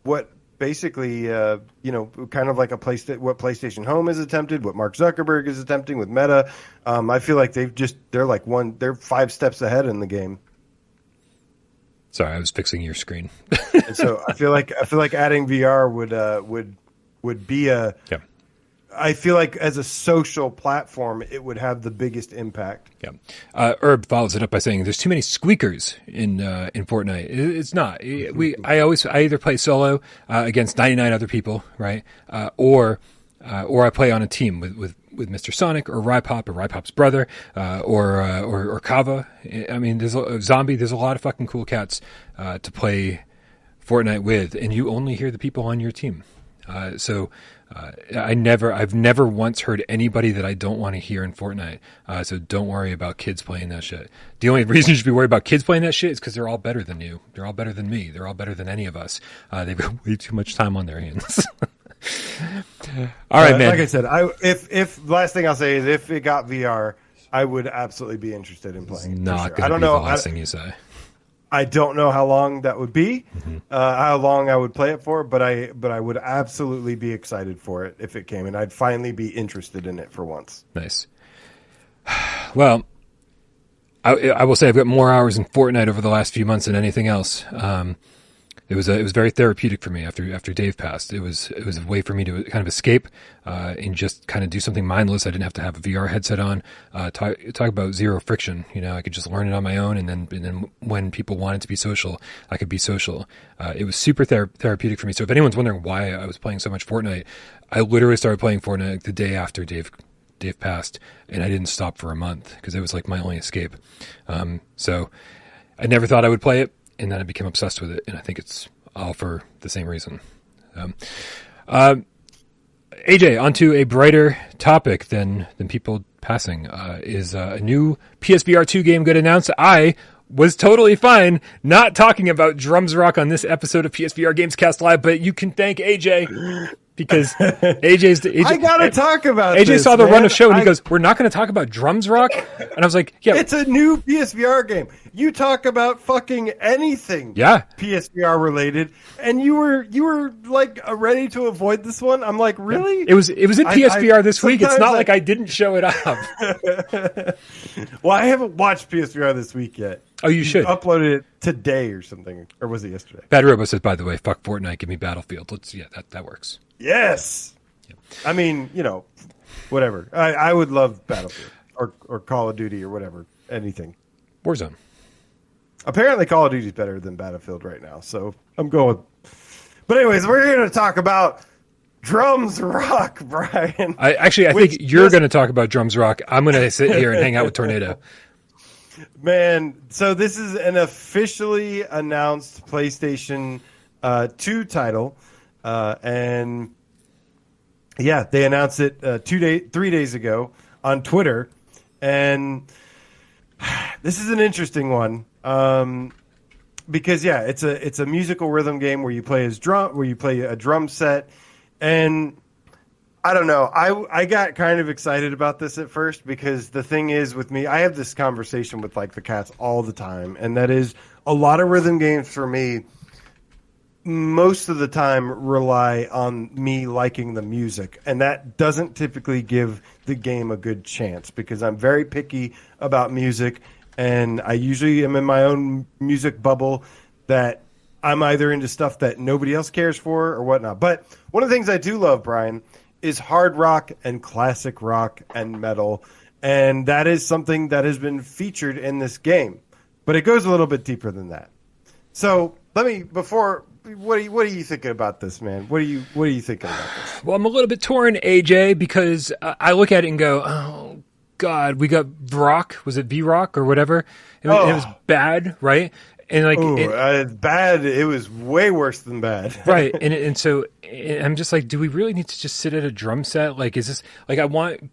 what basically, you know, kind of like a place that what PlayStation Home has attempted, what Mark Zuckerberg is attempting with Meta. I feel like they're 5 steps ahead in the game. Sorry, I was fixing your screen. And so I feel like adding VR would be a, yeah. I feel like as a social platform, it would have the biggest impact. Yeah. Herb follows it up by saying, "There's too many squeakers in Fortnite. It's not. I either play solo against 99 other people, right? Or I play on a team with Mr. Sonic or Rypop or Rypop's brother or Kava. I mean, there's a zombie. There's a lot of fucking cool cats to play Fortnite with, and you only hear the people on your team. I've never once heard anybody that I don't want to hear in Fortnite. So don't worry about kids playing that shit. The only reason you should be worried about kids playing that shit is because they're all better than you. They're all better than me. They're all better than any of us. They've got way too much time on their hands." All right, man. Like I said, if last thing I'll say is if it got VR, I would absolutely be interested in playing. It's not sure. I don't know. The last thing you say. I don't know how long that would be, how long I would play it for, but I would absolutely be excited for it if it came, and I'd finally be interested in it for once. Nice. Well, I will say I've got more hours in Fortnite over the last few months than anything else. It was very therapeutic for me after Dave passed. It was a way for me to kind of escape and just kind of do something mindless. I didn't have to have a VR headset on. Talk about zero friction. You know, I could just learn it on my own, and then when people wanted to be social, I could be social. It was super therapeutic for me. So if anyone's wondering why I was playing so much Fortnite, I literally started playing Fortnite the day after Dave passed, and I didn't stop for a month because it was like my only escape. So I never thought I would play it. And then I became obsessed with it, and I think it's all for the same reason. AJ, onto a brighter topic than people passing. Is a new PSVR2 game good announced? I was totally fine not talking about Drums Rock on this episode of PSVR Games Cast Live, but you can thank AJ because AJ, I gotta talk about AJ this, saw the man. Run of show and he goes, "We're not going to talk about Drums Rock," and I was like, "Yeah, it's a new PSVR game. You talk about fucking anything, yeah, PSVR related." And you were like ready to avoid this one. I'm like, really? It was in PSVR this week. It's not like I didn't show it up. Well, I haven't watched PSVR this week yet. Oh, you should. Uploaded it today or something. Or was it yesterday? Bad Robo says, by the way, fuck Fortnite, give me Battlefield. That works. Yes. Yeah. I mean, you know, whatever. I would love Battlefield or Call of Duty or whatever. Anything. Warzone. Apparently Call of Duty is better than Battlefield right now, so I'm going. But anyways, we're here to talk about Drums Rock, Brian. I think you're going to talk about Drums Rock. I'm going to sit here and hang out with Tornado. Man, so this is an officially announced PlayStation 2 title, and yeah, they announced it 3 days ago on Twitter, and this is an interesting one because yeah, it's a musical rhythm game where you play a drum set, and I don't know. I got kind of excited about this at first because the thing is with me, I have this conversation with like the cats all the time, and that is a lot of rhythm games for me most of the time rely on me liking the music, and that doesn't typically give the game a good chance because I'm very picky about music, and I usually am in my own music bubble that I'm either into stuff that nobody else cares for or whatnot. But one of the things I do love, Brian, is hard rock and classic rock and metal, and that is something that has been featured in this game. But it goes a little bit deeper than that. So what are you thinking about this, man? What are you thinking about this? Well, I'm a little bit torn, AJ, because I look at it and go, oh God, we got Rock. Was it V Rock or whatever? It was bad, right? And like, bad. It was way worse than bad. Right. And so I'm just like, do we really need to just sit at a drum set? Like, is this like, I want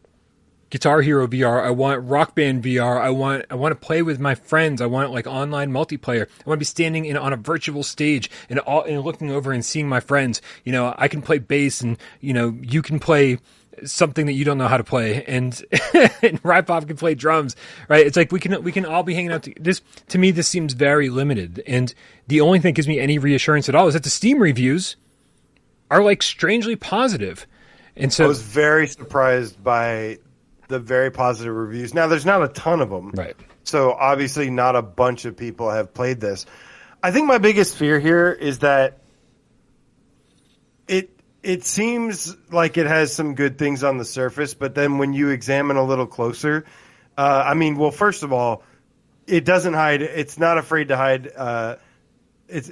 Guitar Hero VR. I want Rock Band VR. I want to play with my friends. I want like online multiplayer. I want to be standing on a virtual stage and looking over and seeing my friends. You know, I can play bass and, you know, you can play something that you don't know how to play, and Rypop can play drums, right? It's like we can all be hanging out. To me, this seems very limited, and the only thing that gives me any reassurance at all is that the Steam reviews are like strangely positive. And so I was very surprised by the very positive reviews. Now, there's not a ton of them, right? So obviously, not a bunch of people have played this. I think my biggest fear here is that it seems like it has some good things on the surface, but then when you examine a little closer, first of all, it doesn't hide. It's not afraid to hide. It's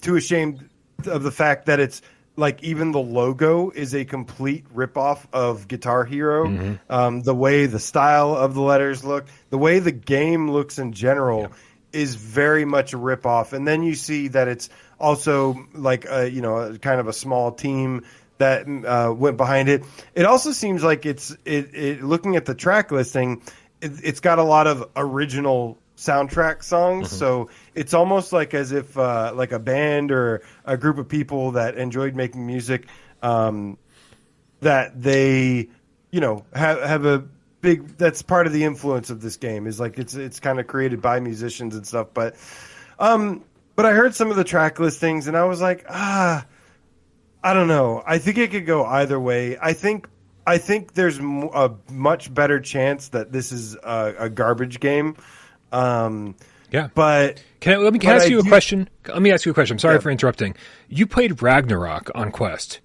too ashamed of the fact that it's like even the logo is a complete ripoff of Guitar Hero. Mm-hmm. The way the style of the letters look, the way the game looks in general is very much a ripoff. And then you see that it's also, like, kind of a small team that went behind it. It also seems like it's looking at the track listing, it's got a lot of original soundtrack songs. Mm-hmm. So it's almost like as if like a band or a group of people that enjoyed making music that they, you know, have a big. That's part of the influence of this game is like it's kind of created by musicians and stuff, but. But I heard some of the track listings, and I was like, I don't know. I think it could go either way. I think there's a much better chance that this is a garbage game. Yeah. But let me ask you a question. I'm sorry for interrupting. You played Ragnarok on Quest,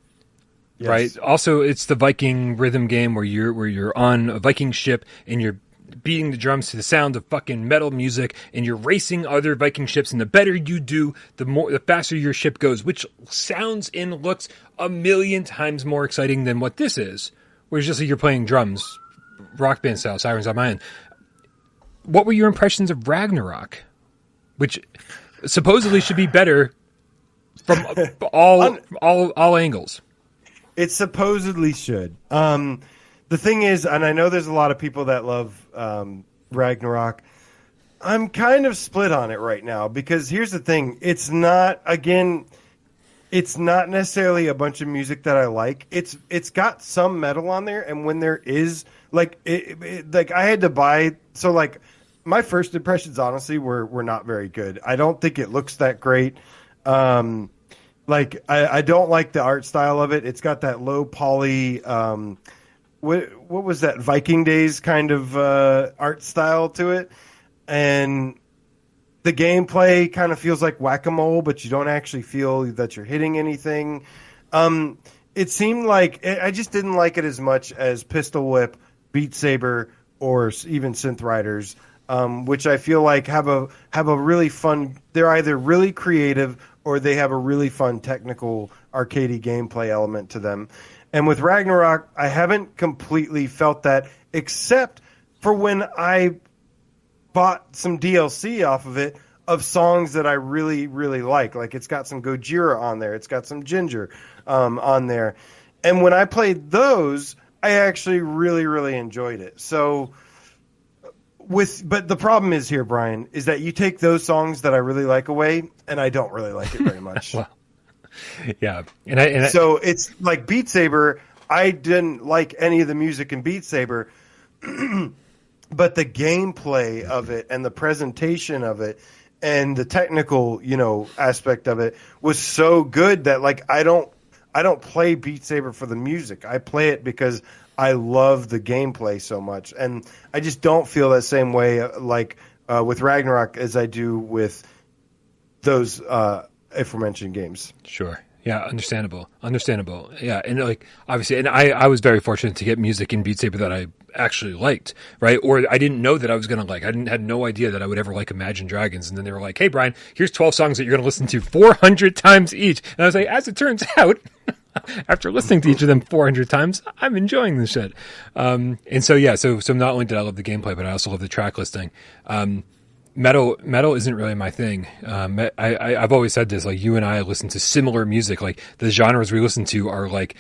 yes. Right? Also, it's the Viking rhythm game where you're on a Viking ship and you're beating the drums to the sound of fucking metal music, and you're racing other Viking ships, and the better you do, the faster your ship goes, which sounds and looks a million times more exciting than what this is, where it's just like you're playing drums, Rock Band style, sirens on my end. What were your impressions of Ragnarok, which supposedly should be better from all angles? It supposedly should. The thing is, and I know there's a lot of people that love Ragnarok. I'm kind of split on it right now because here's the thing. It's not, again, it's not necessarily a bunch of music that I like. It's got some metal on there, and when there is, like I had to buy, so like my first impressions honestly were not very good. I don't think it looks that great. Like I don't like the art style of it. It's got that low poly what was that Viking Days kind of art style to it. And the gameplay kind of feels like whack-a-mole, but you don't actually feel that you're hitting anything. It seemed like I just didn't like it as much as Pistol Whip, Beat Saber, or even Synth Riders, which I feel like have a really fun. They're either really creative or they have a really fun technical arcadey gameplay element to them. And with Ragnarok, I haven't completely felt that, except for when I bought some DLC off of it of songs that I really, really like. Like, it's got some Gojira on there. It's got some Ginger on there. And when I played those, I actually really, really enjoyed it. So, but the problem is here, Brian, is that you take those songs that I really like away, and I don't really like it very much. Wow. Yeah. So it's like Beat Saber. I didn't like any of the music in Beat Saber. But the gameplay of it and the presentation of it and the technical, aspect of it was so good that like I don't play Beat Saber for the music. I play it because I love the gameplay so much, and I just don't feel that same way like with Ragnarok as I do with those aforementioned games. Sure. Yeah, understandable. Yeah, and like obviously, and I was very fortunate to get music in Beat Saber that I actually liked, right? Or I didn't know that I was gonna like. I had no idea that I would ever like Imagine Dragons, and then they were like, "Hey, Brian, here's 12 songs that you're gonna listen to 400 times each." And I was like, as it turns out, after listening to each of them 400 times, I'm enjoying this shit. And so yeah, so not only did I love the gameplay, but I also love the track listing. Metal isn't really my thing. I've always said this, like you and I listen to similar music. Like the genres we listen to are like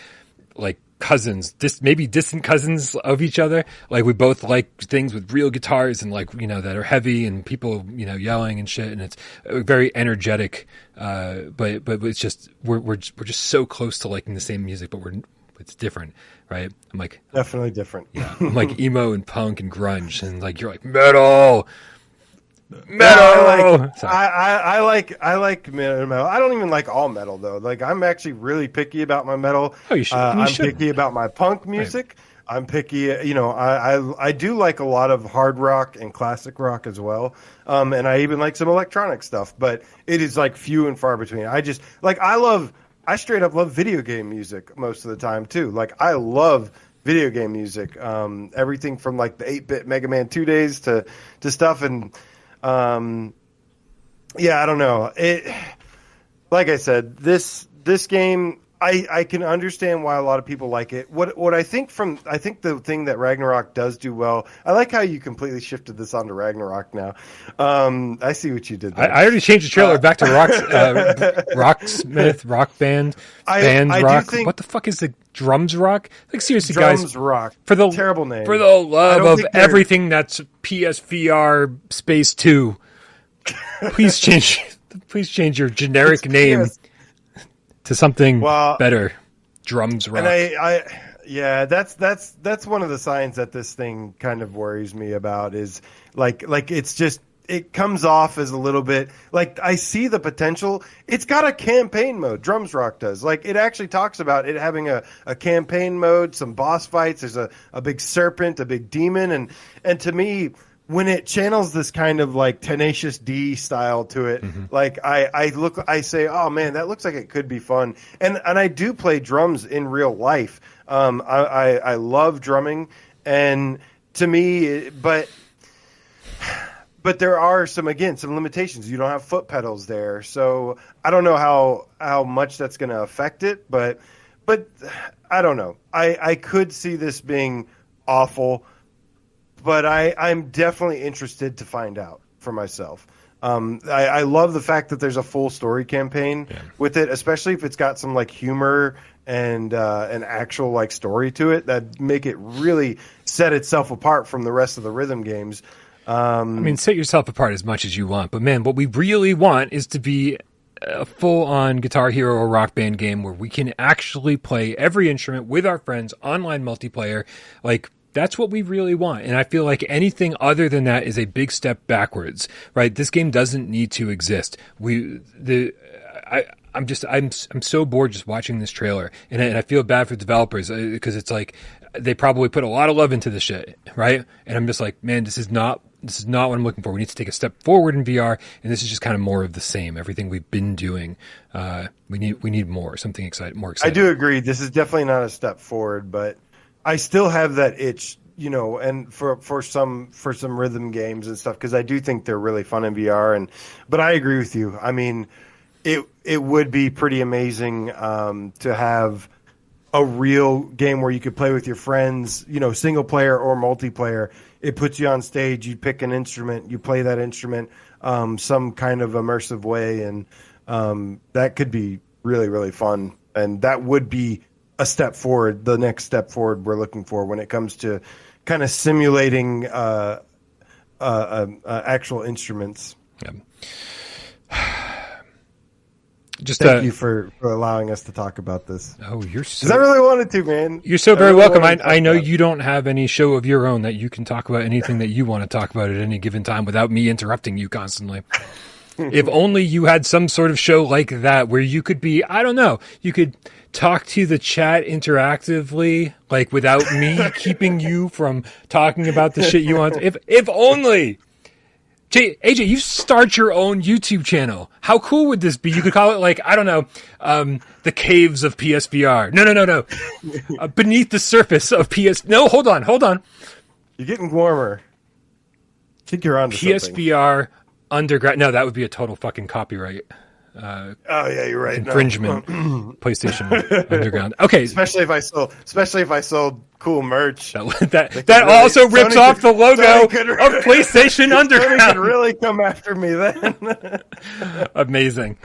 cousins, maybe distant cousins of each other. Like we both like things with real guitars and like, that are heavy and people, yelling and shit. And it's very energetic. But it's just, we're just so close to liking the same music, but it's different, right? I'm like, definitely different. Yeah. I'm like emo and punk and grunge. And like, you're like metal. I like metal. I don't even like all metal though. Like I'm actually really picky about my metal. Oh, you should. I'm picky about my punk music. Right. I'm picky. I do like a lot of hard rock and classic rock as well. And I even like some electronic stuff, but it is like few and far between. I straight up love video game music most of the time too. Like I love video game music. Everything from like the 8-bit Mega Man 2 days to stuff and. I don't know. It, like I said, this game, I can understand why a lot of people like it. What I think the thing that Ragnarok does do well, I like how you completely shifted this onto Ragnarok now. I see what you did there. I already changed the trailer back to Rocksmith, Rock Band, Rock. What the fuck is the Drums Rock? Like seriously, guys. Drums Rock. For the terrible name. For the love of everything that's PSVR Space 2, please change your generic name. To something better, Drums Rock. And that's one of the signs that this thing kind of worries me about is like it's just it comes off as a little bit like I see the potential. It's got a campaign mode. Drums Rock does. Like it actually talks about it having a campaign mode, some boss fights. There's a big serpent, a big demon, and to me, when it channels this kind of like Tenacious D style to it, mm-hmm. like I say, oh man, that looks like it could be fun. And I do play drums in real life. I love drumming, and to me, but there are some limitations. You don't have foot pedals there, so I don't know how much that's going to affect it. But I don't know. I could see this being awful. But I'm definitely interested to find out for myself. I love the fact that there's a full story campaign with it, especially if it's got some like humor and an actual like story to it that make it really set itself apart from the rest of the rhythm games. I mean, set yourself apart as much as you want, but man, what we really want is to be a full-on Guitar Hero or Rock Band game where we can actually play every instrument with our friends, online multiplayer. Like, that's what we really want. And I feel like anything other than that is a big step backwards, right? This game doesn't need to exist. I'm so bored just watching this trailer, and I feel bad for developers because it's like they probably put a lot of love into this shit, right? And I'm just like, man, this is not what I'm looking for. We need to take a step forward in VR, and this is just kind of more of the same. Everything we've been doing, we need more, something exciting, more exciting. I do agree. This is definitely not a step forward, but I still have that itch, you know, and for some rhythm games and stuff, because I do think they're really fun in VR. But I agree with you. I mean, it would be pretty amazing to have a real game where you could play with your friends, you know, single player or multiplayer. It puts you on stage, you pick an instrument, you play that instrument some kind of immersive way, and that could be really, really fun. And that would be a step forward, the next step forward we're looking for when it comes to kind of simulating actual instruments. Yeah. Thank you for allowing us to talk about this. Oh, you're so... Because I really wanted to, man. You're so very welcome. I know you don't have any show of your own that you can talk about anything that you want to talk about at any given time without me interrupting you constantly. If only you had some sort of show like that where you could be, I don't know, you could talk to the chat interactively, like without me keeping you from talking about the shit you want. If only... AJ, you start your own YouTube channel. How cool would this be? You could call it, like, I don't know, the caves of PSVR. No. Beneath the surface of PS... No, hold on. You're getting warmer. I think you're onto something. PSVR Underground. No, that would be a total fucking copyright. Yeah, you're right. Infringement. No. PlayStation Underground. Okay. Especially if I sold cool merch. That really, also rips Sony off the logo of PlayStation Underground. Sony could really come after me then. Amazing.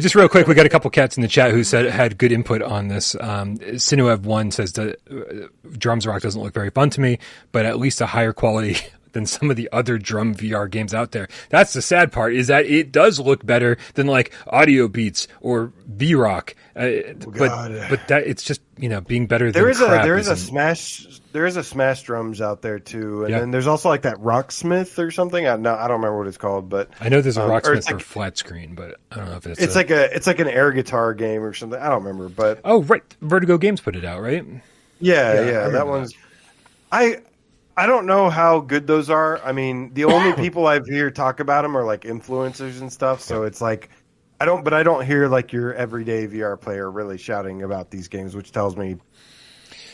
Just real quick, we got a couple cats in the chat who had good input on this. Sinuev1 says that Drums Rock doesn't look very fun to me, but at least a higher quality than some of the other drum VR games out there. That's the sad part, is that it does look better than like Audio Beats or V Rock. But that, it's just, you know, being better than crap. There is a Smash Drums out there too. And then there's also like that Rocksmith or something. I don't remember what it's called, but I know there's a Rocksmith for flat screen, but I don't know if it's like an air guitar game or something. I don't remember, but oh right, Vertigo Games put it out, right? Yeah, that one's that. I don't know how good those are. I mean, the only people I've heard talk about them are like influencers and stuff. So it's like, I don't hear like your everyday VR player really shouting about these games, which tells me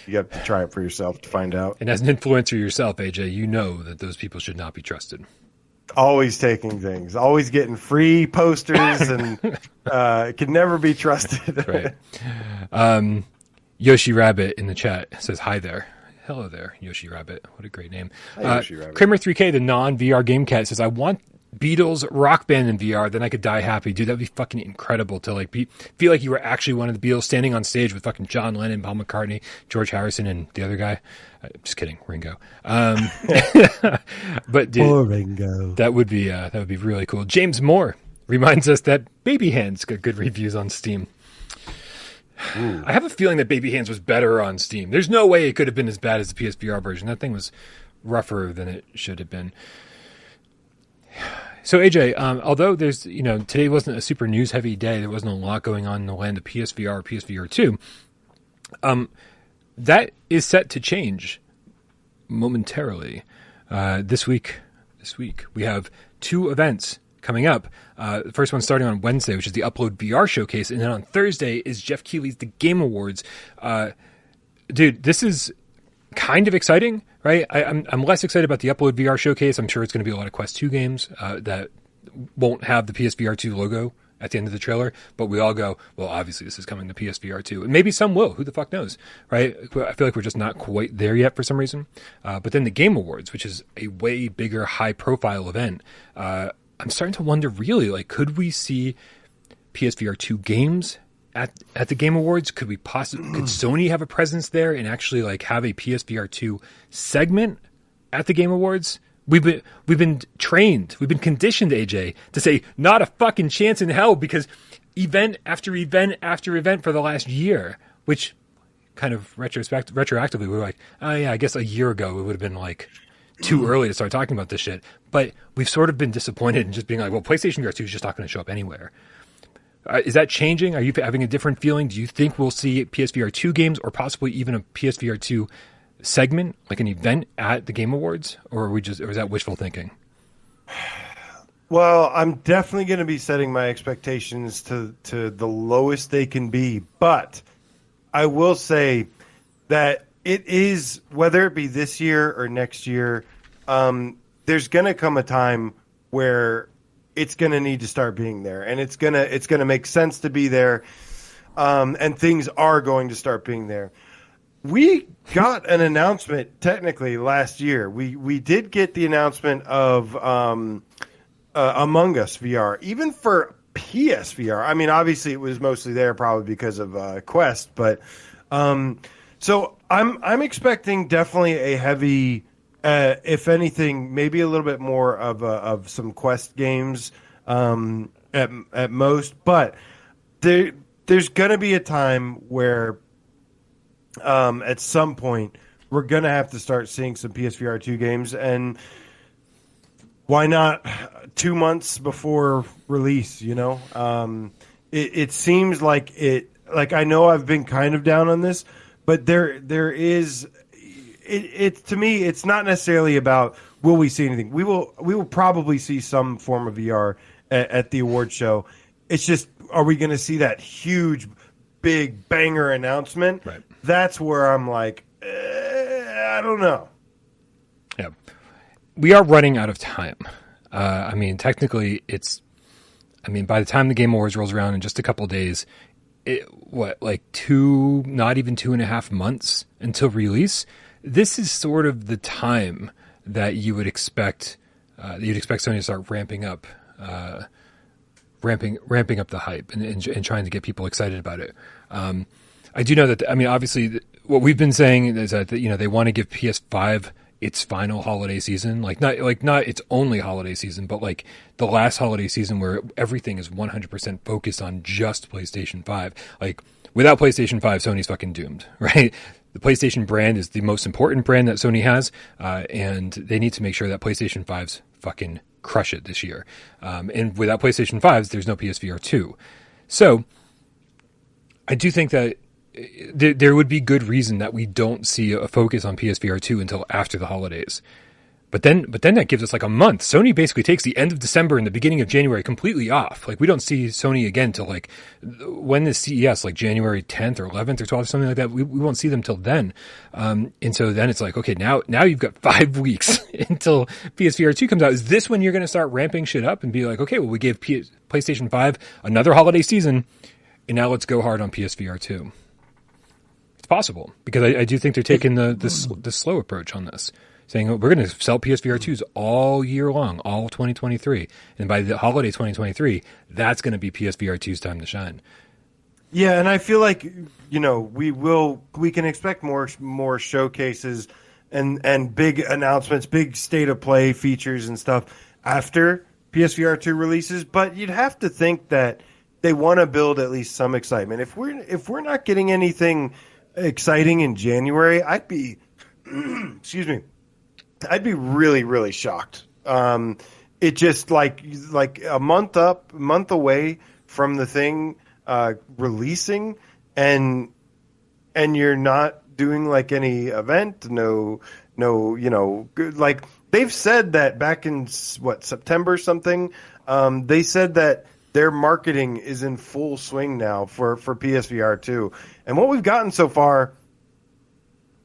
you have to try it for yourself to find out. And as an influencer yourself, AJ, you know that those people should not be trusted. Always taking things, always getting free posters, and it can never be trusted. That's right. Yoshi Rabbit in the chat says, "Hi there." Hello there, Yoshi Rabbit. What a great name. Kramer3K, the non-VR game cat, says, I want Beatles Rock Band in VR, then I could die happy. Dude, that'd be fucking incredible to like feel like you were actually one of the Beatles standing on stage with fucking John Lennon, Paul McCartney, George Harrison, and the other guy. Just kidding, Ringo. But dude, poor Ringo. That would be really cool. James Moore reminds us that Baby Hands got good reviews on Steam. Ooh. I have a feeling that Baby Hands was better on Steam. There's no way it could have been as bad as the PSVR version. That thing was rougher than it should have been. So AJ, although there's, you know, today wasn't a super news heavy day, there wasn't a lot going on in the land of PSVR or PSVR2. That is set to change momentarily. This week we have two events coming up. The first one starting on Wednesday, which is the Upload VR Showcase, and then on Thursday is Jeff Keighley's The Game Awards. Dude, this is kind of exciting, right? I'm less excited about the Upload VR Showcase. I'm sure it's going to be a lot of Quest 2 games that won't have the PSVR2 logo at the end of the trailer, but we all go, well, obviously this is coming to PSVR2. And maybe some will. Who the fuck knows, right? I feel like we're just not quite there yet for some reason. But then the Game Awards, which is a way bigger, high-profile event, I'm starting to wonder, really, like, could we see PSVR 2 games at the Game Awards, could we possibly could Sony have a presence there and actually like have a PSVR2 segment at the Game Awards? We've been trained, we've been conditioned, AJ, to say not a fucking chance in hell, because event after event after event for the last year, which kind of retroactively we were like, oh yeah, I guess a year ago it would have been like too early to start talking about this shit. But we've sort of been disappointed in just being like, well, PlayStation VR2 is just not going to show up anywhere. Is that changing? Are you having a different feeling? Do you think we'll see PSVR2 games or possibly even a PSVR2 segment, like an event at the Game Awards? Or or is that wishful thinking? Well, I'm definitely going to be setting my expectations to the lowest they can be. But I will say that it is, whether it be this year or next year, there's going to come a time where it's going to need to start being there, and it's going to make sense to be there, and things are going to start being there. We got an announcement technically last year. We did get the announcement of Among Us VR, even for PSVR. I mean, obviously it was mostly there probably because of Quest, but so I'm expecting definitely a heavy. If anything, maybe a little bit more of some Quest games at most, but there's going to be a time where at some point we're going to have to start seeing some PSVR2 games, and why not 2 months before release? You know, it seems like it. Like, I know I've been kind of down on this, but there is. It to me, it's not necessarily about will we see anything. We will probably see some form of VR at the award show. It's just, are we going to see that huge, big banger announcement? Right. That's where I'm like, I don't know. Yeah, we are running out of time. I mean, technically, by the time the Game Awards rolls around in just a couple of days, not even 2.5 months until release. This is sort of the time that you would expect Sony to start ramping up the hype and trying to get people excited about it. I do know that. I mean, obviously, what we've been saying is that they want to give PS5 its final holiday season, not its only holiday season, but like the last holiday season where everything is 100% focused on just PlayStation 5. Like, without PlayStation 5, Sony's fucking doomed, right? The PlayStation brand is the most important brand that Sony has, and they need to make sure that PlayStation 5s fucking crush it this year. And without PlayStation 5s, there's no PSVR 2. So I do think that there would be good reason that we don't see a focus on PSVR 2 until after the holidays. But then that gives us like a month. Sony basically takes the end of December and the beginning of January completely off. Like, we don't see Sony again till like, when is CES, like January 10th or 11th or 12th, something like that. We won't see them till then. And so then it's like, okay, now you've got 5 weeks until PSVR 2 comes out. Is this when you're going to start ramping shit up and be like, okay, well, we gave PlayStation 5 another holiday season, and now let's go hard on PSVR 2. It's possible, because I do think they're taking the slow approach on this. Saying, oh, we're going to sell PSVR2s all year long, all 2023. And by the holiday 2023, that's going to be PSVR2's time to shine. Yeah, and I feel like, we can expect more showcases and big announcements, big state-of-play features and stuff after PSVR2 releases. But you'd have to think that they want to build at least some excitement. If we're not getting anything exciting in January, I'd be excuse me. I'd be really, really shocked. It just like a month away from the thing releasing, and you're not doing like any event, no, like they've said that back in September or something. They said that their marketing is in full swing now for PSVR2, and what we've gotten so far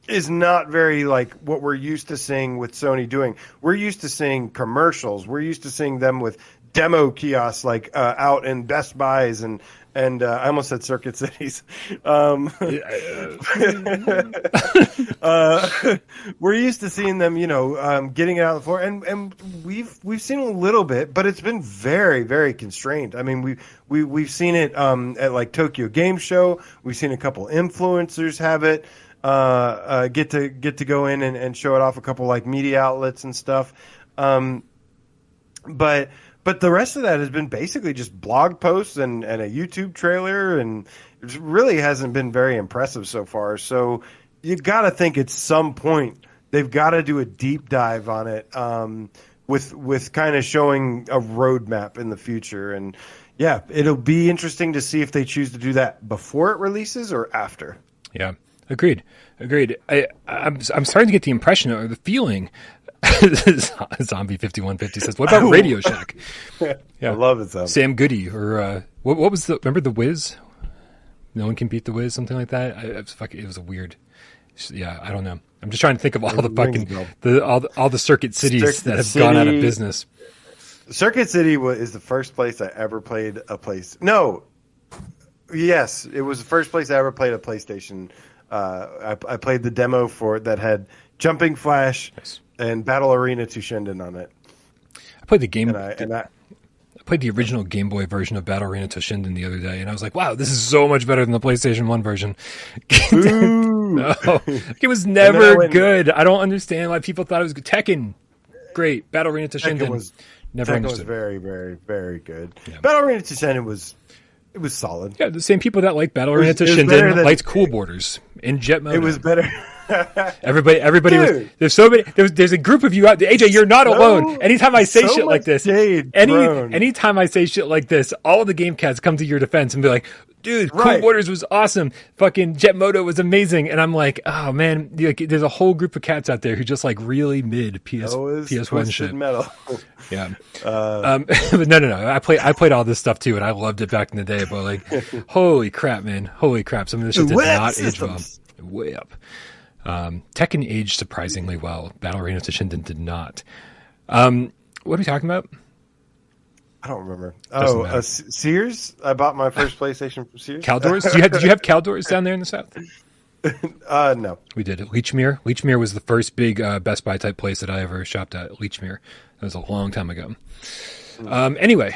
is not very like what we're used to seeing with Sony doing. We're used to seeing commercials. We're used to seeing them with demo kiosks like out in Best Buys and I almost said Circuit Cities, we're used to seeing them, getting it out on the floor, and we've seen a little bit, but it's been very, very constrained. I mean, we've seen it at like Tokyo Game Show. We've seen a couple influencers have it, get to go in and show it off, a couple like media outlets and stuff, But the rest of that has been basically just blog posts and a YouTube trailer, and it really hasn't been very impressive so far. So you got to think at some point they've got to do a deep dive on it with kind of showing a roadmap in the future. And, yeah, it'll be interesting to see if they choose to do that before it releases or after. Yeah, agreed. I'm starting to get the impression or the feeling Zombie 5150 says, "What about Radio Shack?" Yeah, I love it, Zombie. Sam Goody, or what was the? Remember the Wiz? No one can beat the Wiz, something like that. It was a weird. Yeah, I don't know. I'm just trying to think of all the fucking all the Circuit Cities that have gone out of business. Circuit City is the first place I ever played a place. No, yes, it was the first place I ever played a PlayStation. I played the demo for it that had Jumping Flash. Nice. And Battle Arena Toshinden on it. I played the game. I played the original Game Boy version of Battle Arena Toshinden the other day, and I was like, "Wow, this is so much better than the PlayStation 1 version." No, it was never good. I don't understand why people thought it was good. Tekken, great. Battle Arena Toshinden was never understood. Tekken was very, very, very good. Yeah. Battle Arena Toshinden was solid. Yeah, the same people that liked Battle Arena Toshinden liked Cool Borders and Jet Moto. It was better. everybody was, there's so many, there's a group of you out there. AJ, you're not alone. Anytime I say shit like this, anytime I say shit like this, all the game cats come to your defense and be like, dude, Cool Borders was awesome, fucking Jet Moto was amazing, and I'm like, oh man, there's a whole group of cats out there who just like really mid PS1 shit metal. Yeah. But no, I played all this stuff too, and I loved it back in the day, but like holy crap, some of this shit did not age well. Way up. Tekken aged surprisingly well. Battle Arena Toshinden did not. What are we talking about? I don't remember. Doesn't matter. Sears. I bought my first PlayStation from Sears. Caldors? Did you have Caldors down there in the South? No. We did. Leechmere. Leechmere was the first big Best Buy type place that I ever shopped at. Leechmere. That was a long time ago. Anyway.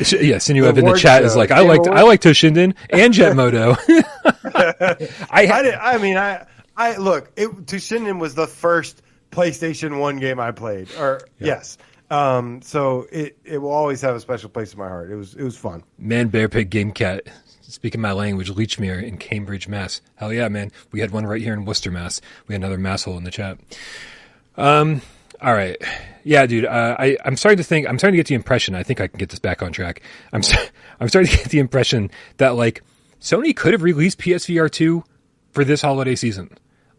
Yes, and you have in the chat is like, I liked Toshinden and Jet Moto. Toshinden was the first PlayStation 1 game I played. Yes. So it will always have a special place in my heart. It was fun. Man, Bear Pig Game Cat, speaking my language, Leechmere in Cambridge, Mass. Hell yeah, man. We had one right here in Worcester, Mass. We had another mass hole in the chat. All right. Yeah, dude, I'm starting to get the impression, I think I can get this back on track. I'm starting to get the impression that like Sony could have released PSVR 2 for this holiday season.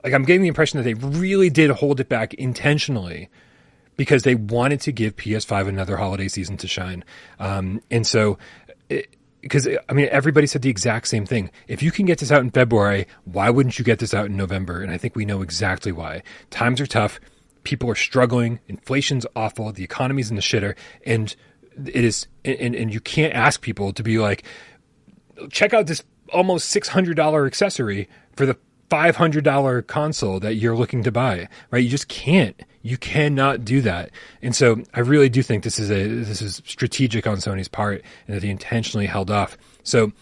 Like I'm getting the impression that they really did hold it back intentionally because they wanted to give PS5 another holiday season to shine. Because everybody said the exact same thing. If you can get this out in February, why wouldn't you get this out in November? And I think we know exactly why. Times are tough. People are struggling. Inflation's awful. The economy's in the shitter, and it is. And you can't ask people to be like, check out this almost $600 accessory for the $500 console that you're looking to buy, right? You just can't. You cannot do that. And so, I really do think this is strategic on Sony's part, and that they intentionally held off. So.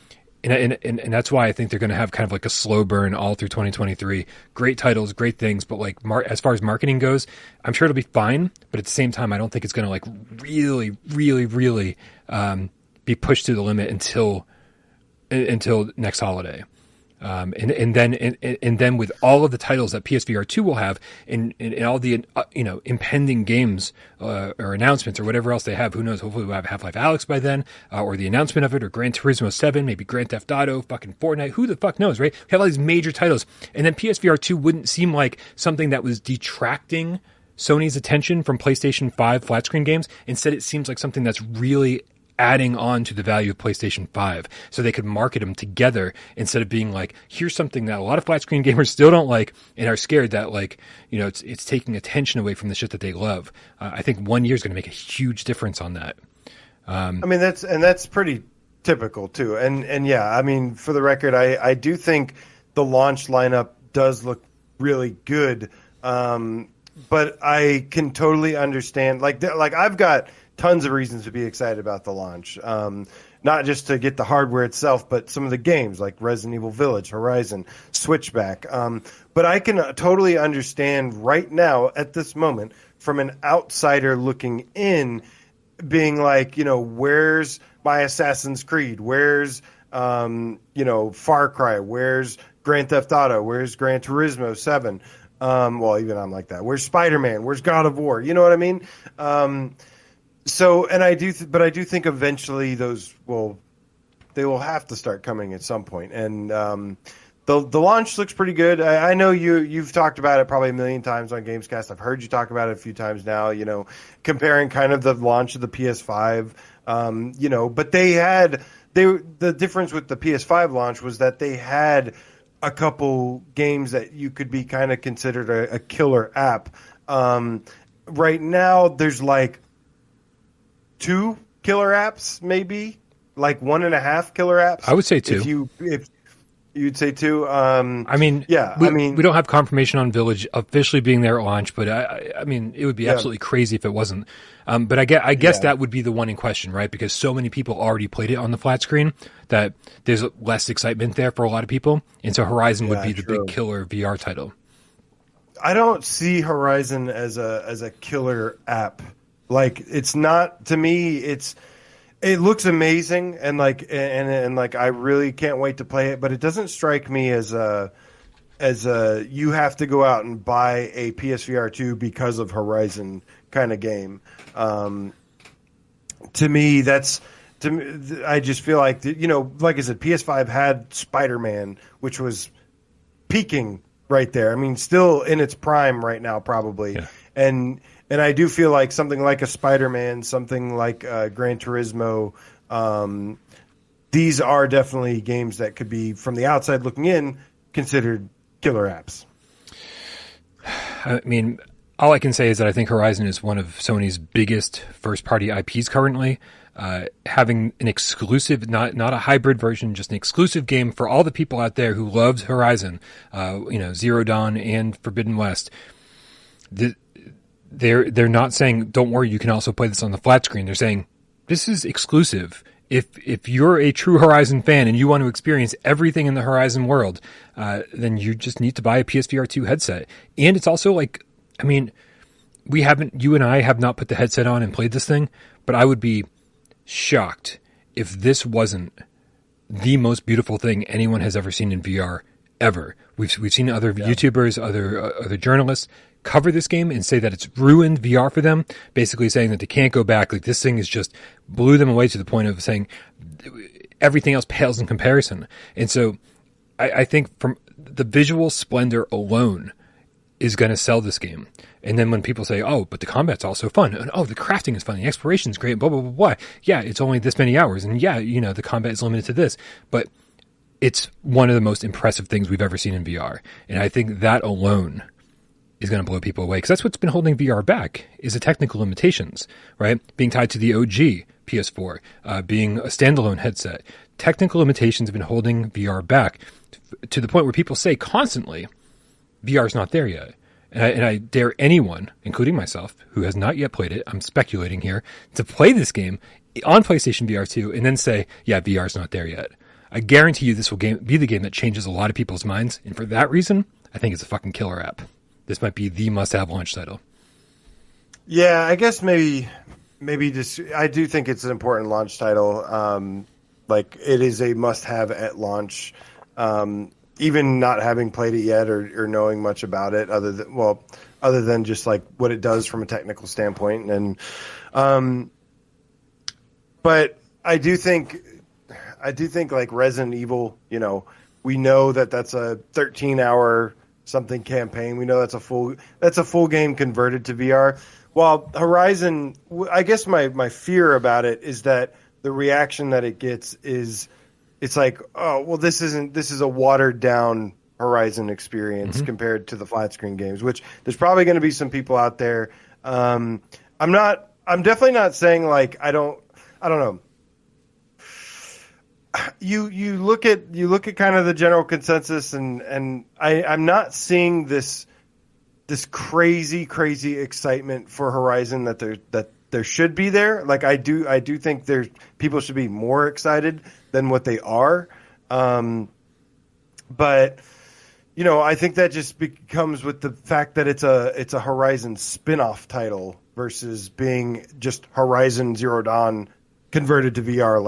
And that's why I think they're going to have kind of like a slow burn all through 2023. Great titles, great things, but like as far as marketing goes, I'm sure it'll be fine. But at the same time, I don't think it's going to like really be pushed to the limit until next holiday. And then with all of the titles that PSVR 2 will have, and all the impending games or announcements or whatever else they have, who knows? Hopefully we'll have Half-Life Alyx by then, or the announcement of it, or Gran Turismo 7, maybe Grand Theft Auto, fucking Fortnite. Who the fuck knows, right? We have all these major titles, and then PSVR 2 wouldn't seem like something that was detracting Sony's attention from PlayStation 5 flat screen games. Instead, it seems like something that's really adding on to the value of PlayStation 5, so they could market them together instead of being like, here's something that a lot of flat screen gamers still don't like and are scared that, like, you know, it's taking attention away from the shit that they love. I think 1 year is going to make a huge difference on that. I mean, that's pretty typical too. And yeah, I mean, for the record, I do think the launch lineup does look really good. But I can totally understand, like I've got tons of reasons to be excited about the launch. Not just to get the hardware itself, but some of the games like Resident Evil Village, Horizon, Switchback. But I can totally understand right now at this moment from an outsider looking in being like, you know, where's my Assassin's Creed? Where's, you know, Far Cry? Where's Grand Theft Auto? Where's Gran Turismo 7? Well, even I'm like that. Where's Spider-Man? Where's God of War? You know what I mean? So, and I do, but I do think eventually those will, they will have to start coming at some point. And the launch looks pretty good. I know you've talked about it probably a million times on Gamescast. I've heard you talk about it a few times now. You know, comparing kind of the launch of the PS5. You know, but the difference with the PS5 launch was that they had a couple games that you could be kind of considered a killer app. Right now, there's like 2 killer apps, maybe like 1.5 killer apps. I would say 2. You'd say 2. I mean, yeah, we don't have confirmation on Village officially being there at launch, but I mean, it would be absolutely crazy if it wasn't. But I guess that would be the one in question, right? Because so many people already played it on the flat screen that there's less excitement there for a lot of people. And so Horizon would be the big killer VR title. I don't see Horizon as a killer app. Like, it's not, to me, it looks amazing, and I really can't wait to play it, but it doesn't strike me as a you have to go out and buy a PSVR2 because of Horizon kind of game. To me, I just feel like, you know, like I said, PS5 had Spider-Man, which was peaking right there. I mean, still in its prime right now, probably, yeah. And I do feel like something like a Spider-Man, something like Gran Turismo, these are definitely games that could be, from the outside looking in, considered killer apps. I mean, all I can say is that I think Horizon is one of Sony's biggest first-party IPs currently. Having an exclusive, not a hybrid version, just an exclusive game for all the people out there who loved Horizon, you know, Zero Dawn and Forbidden West. They're not saying, don't worry, you can also play this on the flat screen. They're saying, this is exclusive. If you're a true Horizon fan and you want to experience everything in the Horizon world, then you just need to buy a PSVR2 headset. And it's also like, I mean, you and I have not put the headset on and played this thing, but I would be shocked if this wasn't the most beautiful thing anyone has ever seen in VR ever. We've seen other YouTubers, other journalists cover this game and say that it's ruined VR for them, basically saying that they can't go back. Like, this thing is just blew them away to the point of saying everything else pales in comparison. And so I think from the visual splendor alone is going to sell this game. And then when people say, oh, but the combat's also fun, and oh, the crafting is fun, the exploration's great, blah, blah, blah, blah. Yeah, it's only this many hours, and yeah, you know, the combat is limited to this, but it's one of the most impressive things we've ever seen in VR. And I think that alone is going to blow people away, because that's what's been holding VR back, is the technical limitations, right? Being tied to the OG PS4, being a standalone headset. Technical limitations have been holding VR back to the point where people say constantly, VR's not there yet. And I dare anyone, including myself, who has not yet played it, I'm speculating here, to play this game on PlayStation VR2 and then say, yeah, VR's not there yet. I guarantee you this will be the game that changes a lot of people's minds. And for that reason, I think it's a fucking killer app. This might be the must-have launch title. Yeah, I guess maybe just, I do think it's an important launch title. Like, it is a must-have at launch. Even not having played it yet or knowing much about it, other than just like what it does from a technical standpoint. And but I do think like Resident Evil, you know, we know that that's a 13-hour something campaign. We know that's a full game converted to VR. While Horizon, I guess my fear about it is that the reaction that it gets is it's like, oh, well, this is a watered down Horizon experience compared to the flat screen games, which there's probably going to be some people out there. I'm definitely not saying like, I don't know. You look at kind of the general consensus, and I'm not seeing this crazy excitement for Horizon that there should be there. Like I do think there's people should be more excited than what they are. But you know, I think that just comes with the fact that it's a Horizon spin-off title versus being just Horizon Zero Dawn converted to VR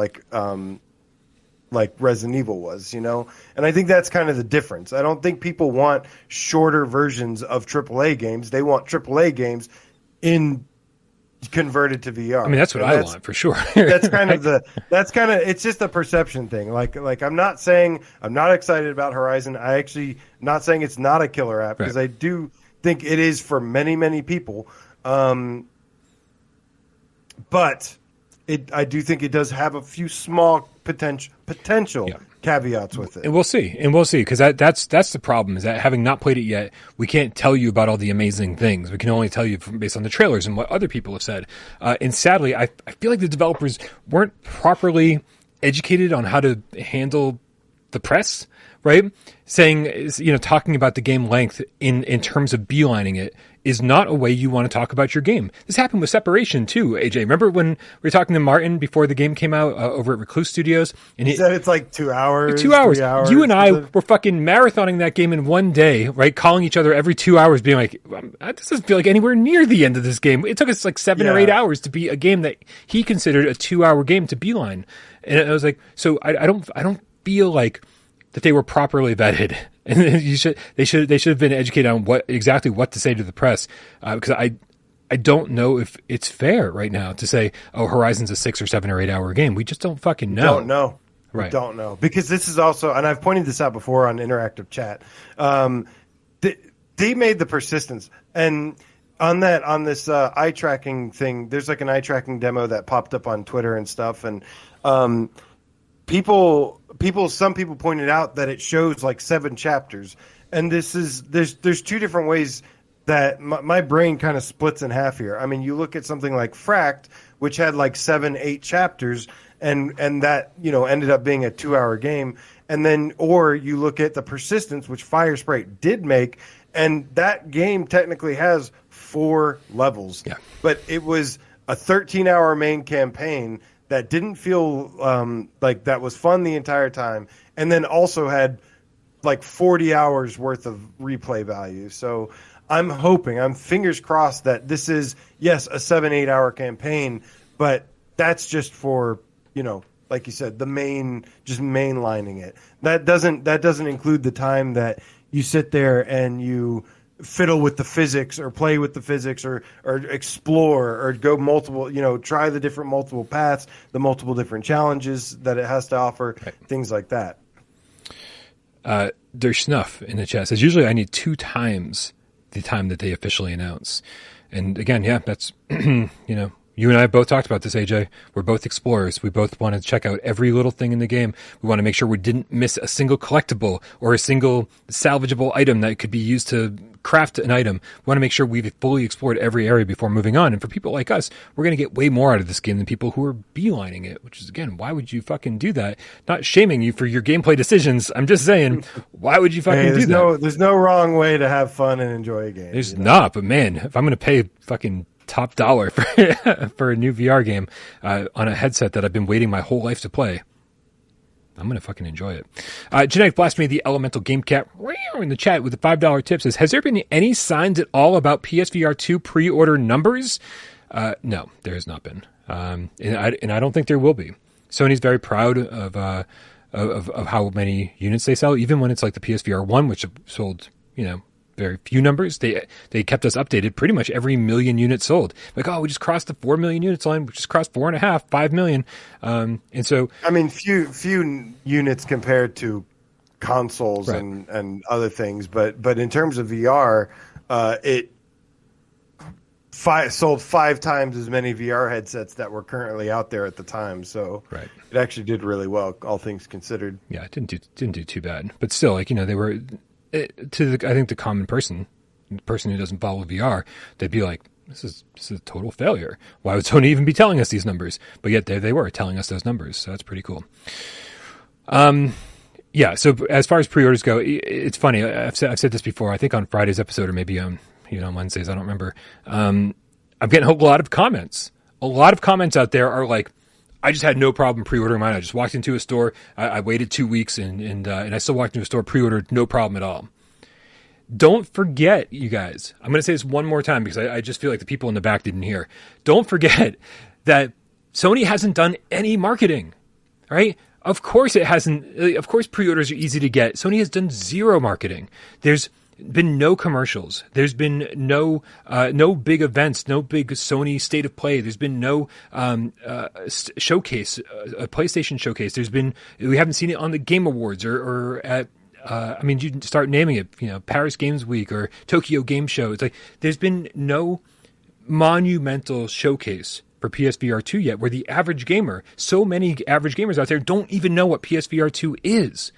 like Resident Evil was, you know? And I think that's kind of the difference. I don't think people want shorter versions of AAA games. They want AAA games converted to VR. I mean, that's what I want for sure. that's kind of it's just a perception thing. Like I'm not saying I'm not excited about Horizon. I actually not saying it's not a killer app because I do think it is for many, many people. But I do think it does have a few small potential caveats with it, and we'll see because that's the problem, is that having not played it yet, we can't tell you about all the amazing things. We can only tell you based on the trailers and what other people have said. And sadly, I feel like the developers weren't properly educated on how to handle the press. Right, saying, you know, talking about the game length in terms of beelining it is not a way you want to talk about your game. This happened with Separation too, AJ. Remember when we were talking to Martin before the game came out over at Recluse Studios, and he said it's like 2 hours. 2 hours. You and I were fucking marathoning that game in one day, right? Calling each other every 2 hours, being like, "This doesn't feel like anywhere near the end of this game." It took us like 7 or 8 hours to be a game that he considered a 2 hour game to beeline, and I was like, so I don't feel like that they were properly vetted, and they should have been educated on exactly what to say to the press, because I don't know if it's fair right now to say, oh, Horizon's a 6 or 7 or 8 hour game. We just don't fucking know. Don't know. Right. We don't know, because this is also, and I've pointed this out before on interactive chat. They made the persistence, and on this eye tracking thing, there's like an eye tracking demo that popped up on Twitter and stuff, and Some people pointed out that it shows like 7 chapters, and there's two different ways that my brain kind of splits in half here. I mean, you look at something like Fract, which had like 7, 8 chapters, and that, you know, ended up being a 2 hour game, and then or you look at the Persistence, which Firespray did make, and that game technically has 4 levels, but it was a 13-hour main campaign that didn't feel like that was fun the entire time, and then also had like 40 hours worth of replay value. So I'm fingers crossed that this is, yes, a 7-8 hour campaign, but that's just for, you know, like you said, the mainlining it. That doesn't include the time that you sit there and you fiddle with the physics or play with the physics or explore or go multiple, you know, try the different multiple paths, the multiple different challenges that it has to offer, things like that. There's Snuff in the chat says, usually I need 2 times the time that they officially announce. And again, that's, you know, you and I have both talked about this, AJ. We're both explorers. We both want to check out every little thing in the game. We want to make sure we didn't miss a single collectible or a single salvageable item that could be used to craft an item. We want to make sure we've fully explored every area before moving on. And for people like us, we're going to get way more out of this game than people who are beelining it, which is, again, why would you fucking do that? Not shaming you for your gameplay decisions. I'm just saying, why would you fucking do that? There's no wrong way to have fun and enjoy a game. There's not, but man, if I'm going to pay fucking top dollar for a new VR game on a headset that I've been waiting my whole life to play, I'm going to fucking enjoy it. Genetic Blasphemy, the Elemental Game Cat, in the chat with the $5 tip says, has there been any signs at all about PSVR 2 pre-order numbers? No, there has not been. And I don't think there will be. Sony's very proud of how many units they sell, even when it's like the PSVR 1, which sold, you know, very few numbers. They kept us updated pretty much every million units sold. Like, oh, we just crossed the 4 million units line. We just crossed 4.5, 5 million. And so, I mean, few units compared to consoles and other things, but in terms of VR, it sold five times as many VR headsets that were currently out there at the time. So it actually did really well, all things considered. Yeah, it didn't do too bad, but still, like, you know, they were I think the common person, the person who doesn't follow VR, they'd be like, this is a total failure. Why would Sony even be telling us these numbers? But yet they were telling us those numbers. So that's pretty cool. Yeah. So as far as pre-orders go, it's funny. I've said this before, I think on Friday's episode, or maybe on Wednesdays, I don't remember. I'm getting a whole lot of comments. A lot of comments out there are like, I just had no problem pre-ordering mine. I just walked into a store. I waited 2 weeks and I still walked into a store, pre-ordered, no problem at all. Don't forget, you guys, I'm going to say this one more time because I just feel like the people in the back didn't hear. Don't forget that Sony hasn't done any marketing, right? Of course it hasn't. Of course pre-orders are easy to get. Sony has done zero marketing. There's been no commercials. There's been no big events, no big Sony state of play. There's been no showcase, a PlayStation showcase. We haven't seen it on the Game Awards or at. I mean, you start naming it, you know, Paris Games Week or Tokyo Game Show. It's like there's been no monumental showcase for PSVR 2 yet, where the average gamer, so many average gamers out there don't even know what PSVR 2 is.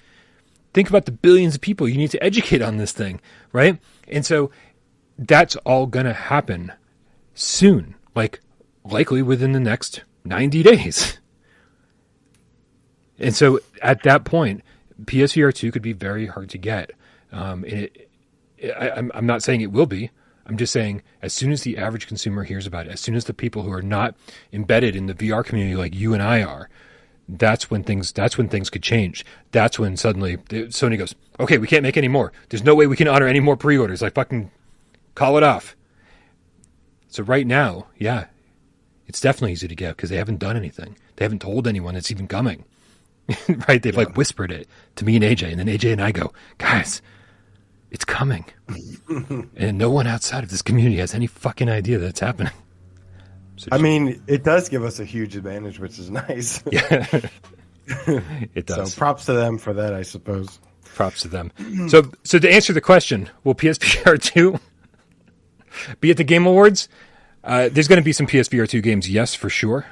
Think about the billions of people you need to educate on this thing, right? And so that's all going to happen soon, like likely within the next 90 days. And so at that point, PSVR 2 could be very hard to get. I'm not saying it will be. I'm just saying as soon as the average consumer hears about it, as soon as the people who are not embedded in the VR community like you and I are, that's when things could change. That's when suddenly Sony goes, okay, we can't make any more. There's no way we can honor any more pre-orders. Like, fucking call it off. So right now, yeah, it's definitely easy to get because they haven't done anything. They haven't told anyone it's even coming. Right? They've like whispered it to me and AJ, and then AJ and I go, guys, it's coming. And no one outside of this community has any fucking idea that it's happening. So I mean, it does give us a huge advantage, which is nice. Yeah. It does. So props to them for that, I suppose. Props to them. So to answer the question, will PSVR 2 be at the Game Awards? There's going to be some PSVR 2 games, yes, for sure.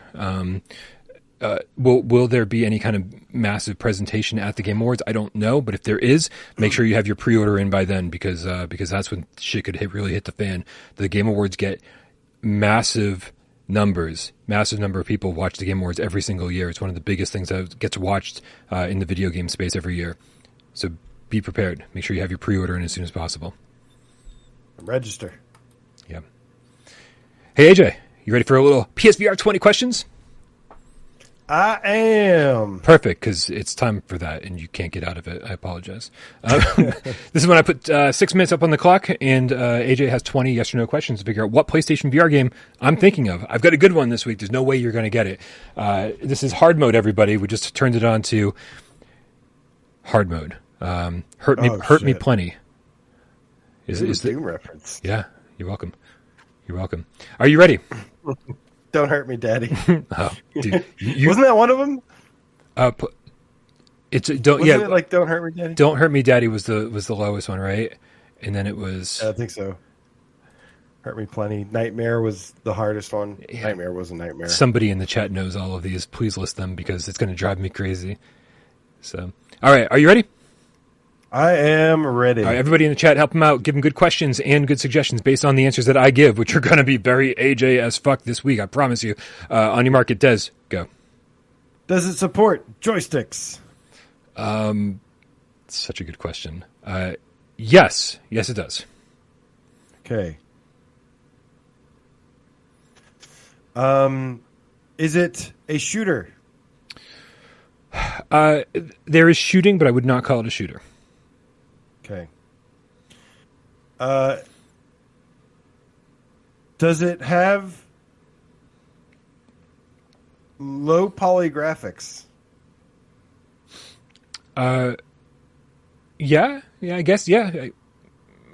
Will there be any kind of massive presentation at the Game Awards? I don't know, but if there is, make sure you have your pre-order in by then because that's when shit could really hit the fan. The Game Awards get massive number of people watch the Game Awards every single year. It's one of the biggest things that gets watched in the video game space every year. So be prepared. Make sure you have your pre-order in as soon as possible. Register. Yeah. Hey, AJ, you ready for a little PSVR 20 questions? I am. Perfect, because it's time for that, and you can't get out of it. I apologize. This is when I put 6 minutes up on the clock, and AJ has 20 yes or no questions to figure out what PlayStation VR game I'm thinking of. I've got a good one this week. There's no way you're going to get it. This is hard mode, everybody. We just turned it on to hard mode. Hurt me plenty. Is the Doom reference? Yeah, you're welcome. You're welcome. Are you ready? Don't hurt me, Daddy. Oh, dude, wasn't that one of them? Wasn't it like Don't Hurt Me, Daddy? Don't Hurt Me, Daddy was the lowest one, right? And then it was. I think so. Hurt Me Plenty. Nightmare was the hardest one. Yeah. Nightmare was a nightmare. Somebody in the chat knows all of these. Please list them because it's going to drive me crazy. So, all right, are you ready? I am ready. All right, everybody in the chat, help them out. Give them good questions and good suggestions based on the answers that I give, which are going to be very AJ as fuck this week. I promise you. On your market, Dez, go. Does it support joysticks? Such a good question. Yes. Yes, it does. Okay. Is it a shooter? There is shooting, but I would not call it a shooter. Okay. Does it have low poly graphics? Yeah, I guess, yeah.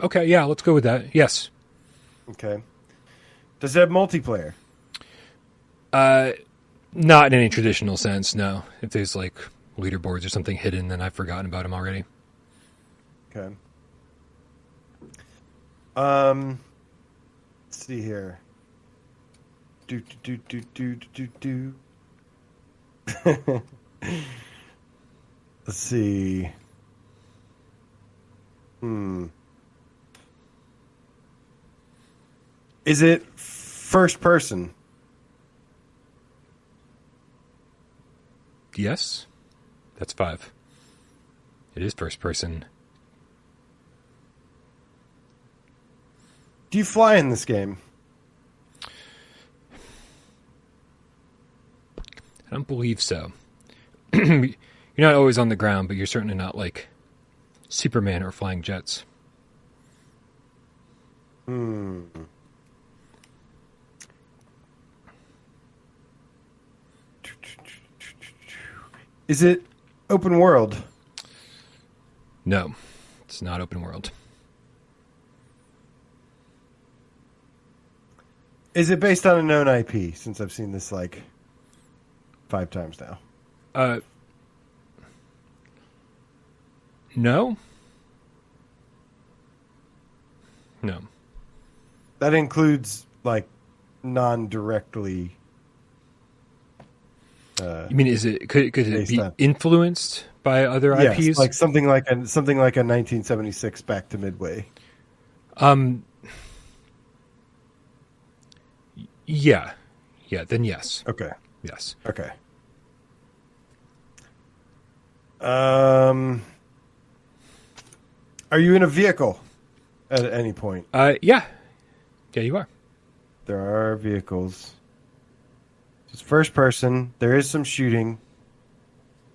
Okay, yeah, let's go with that. Yes. Okay. Does it have multiplayer? Not in any traditional sense, no. If there's like leaderboards or something hidden, then I've forgotten about them already. Okay. Let's see here. Let's see. Is it first person? Yes. That's 5. It is first person. Do you fly in this game? I don't believe so. You're not always on the ground, but you're certainly not like Superman or flying jets. Is it open world? No, it's not open world. Is it based on a known IP? Since I've seen this like 5 times now. No. No. That includes like non-directly. You mean is it could it be influenced by other IPs? Like something like a 1976 Back to Midway. Yeah. Yeah, then yes. Okay. Yes. Okay. Are you in a vehicle at any point? Yeah. Yeah, you are. There are vehicles. It's first person. There is some shooting.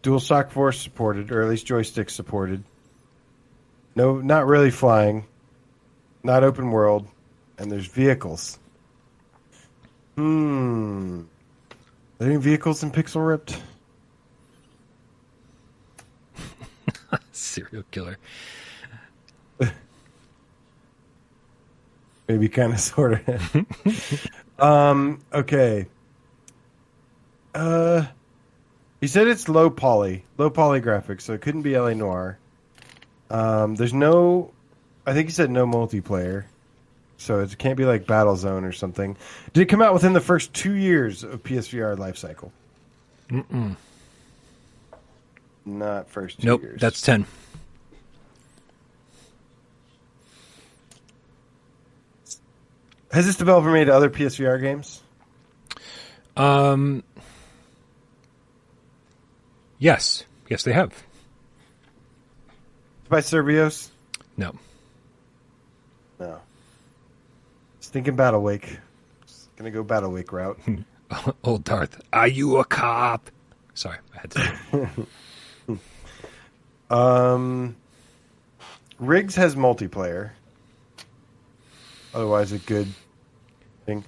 DualShock 4 supported, or at least joystick supported. No, not really flying. Not open world. And there's vehicles. Are there any vehicles in Pixel Ripped? Serial killer. Maybe kind of, sort of. Okay. You said it's low poly graphics, so it couldn't be LA Noire. There's no, I think you said no multiplayer. So it can't be like Battlezone or something. Did it come out within the first 2 years of PSVR life cycle? Not first two years. Nope, that's 10. Has this developer made other PSVR games? Yes. Yes, they have. By Cerberus? No. No. Thinking Battle Wake. Just gonna go Battle Wake route. Old Darth, are you a cop? Sorry, I had to. Riggs has multiplayer. Otherwise, a good thing.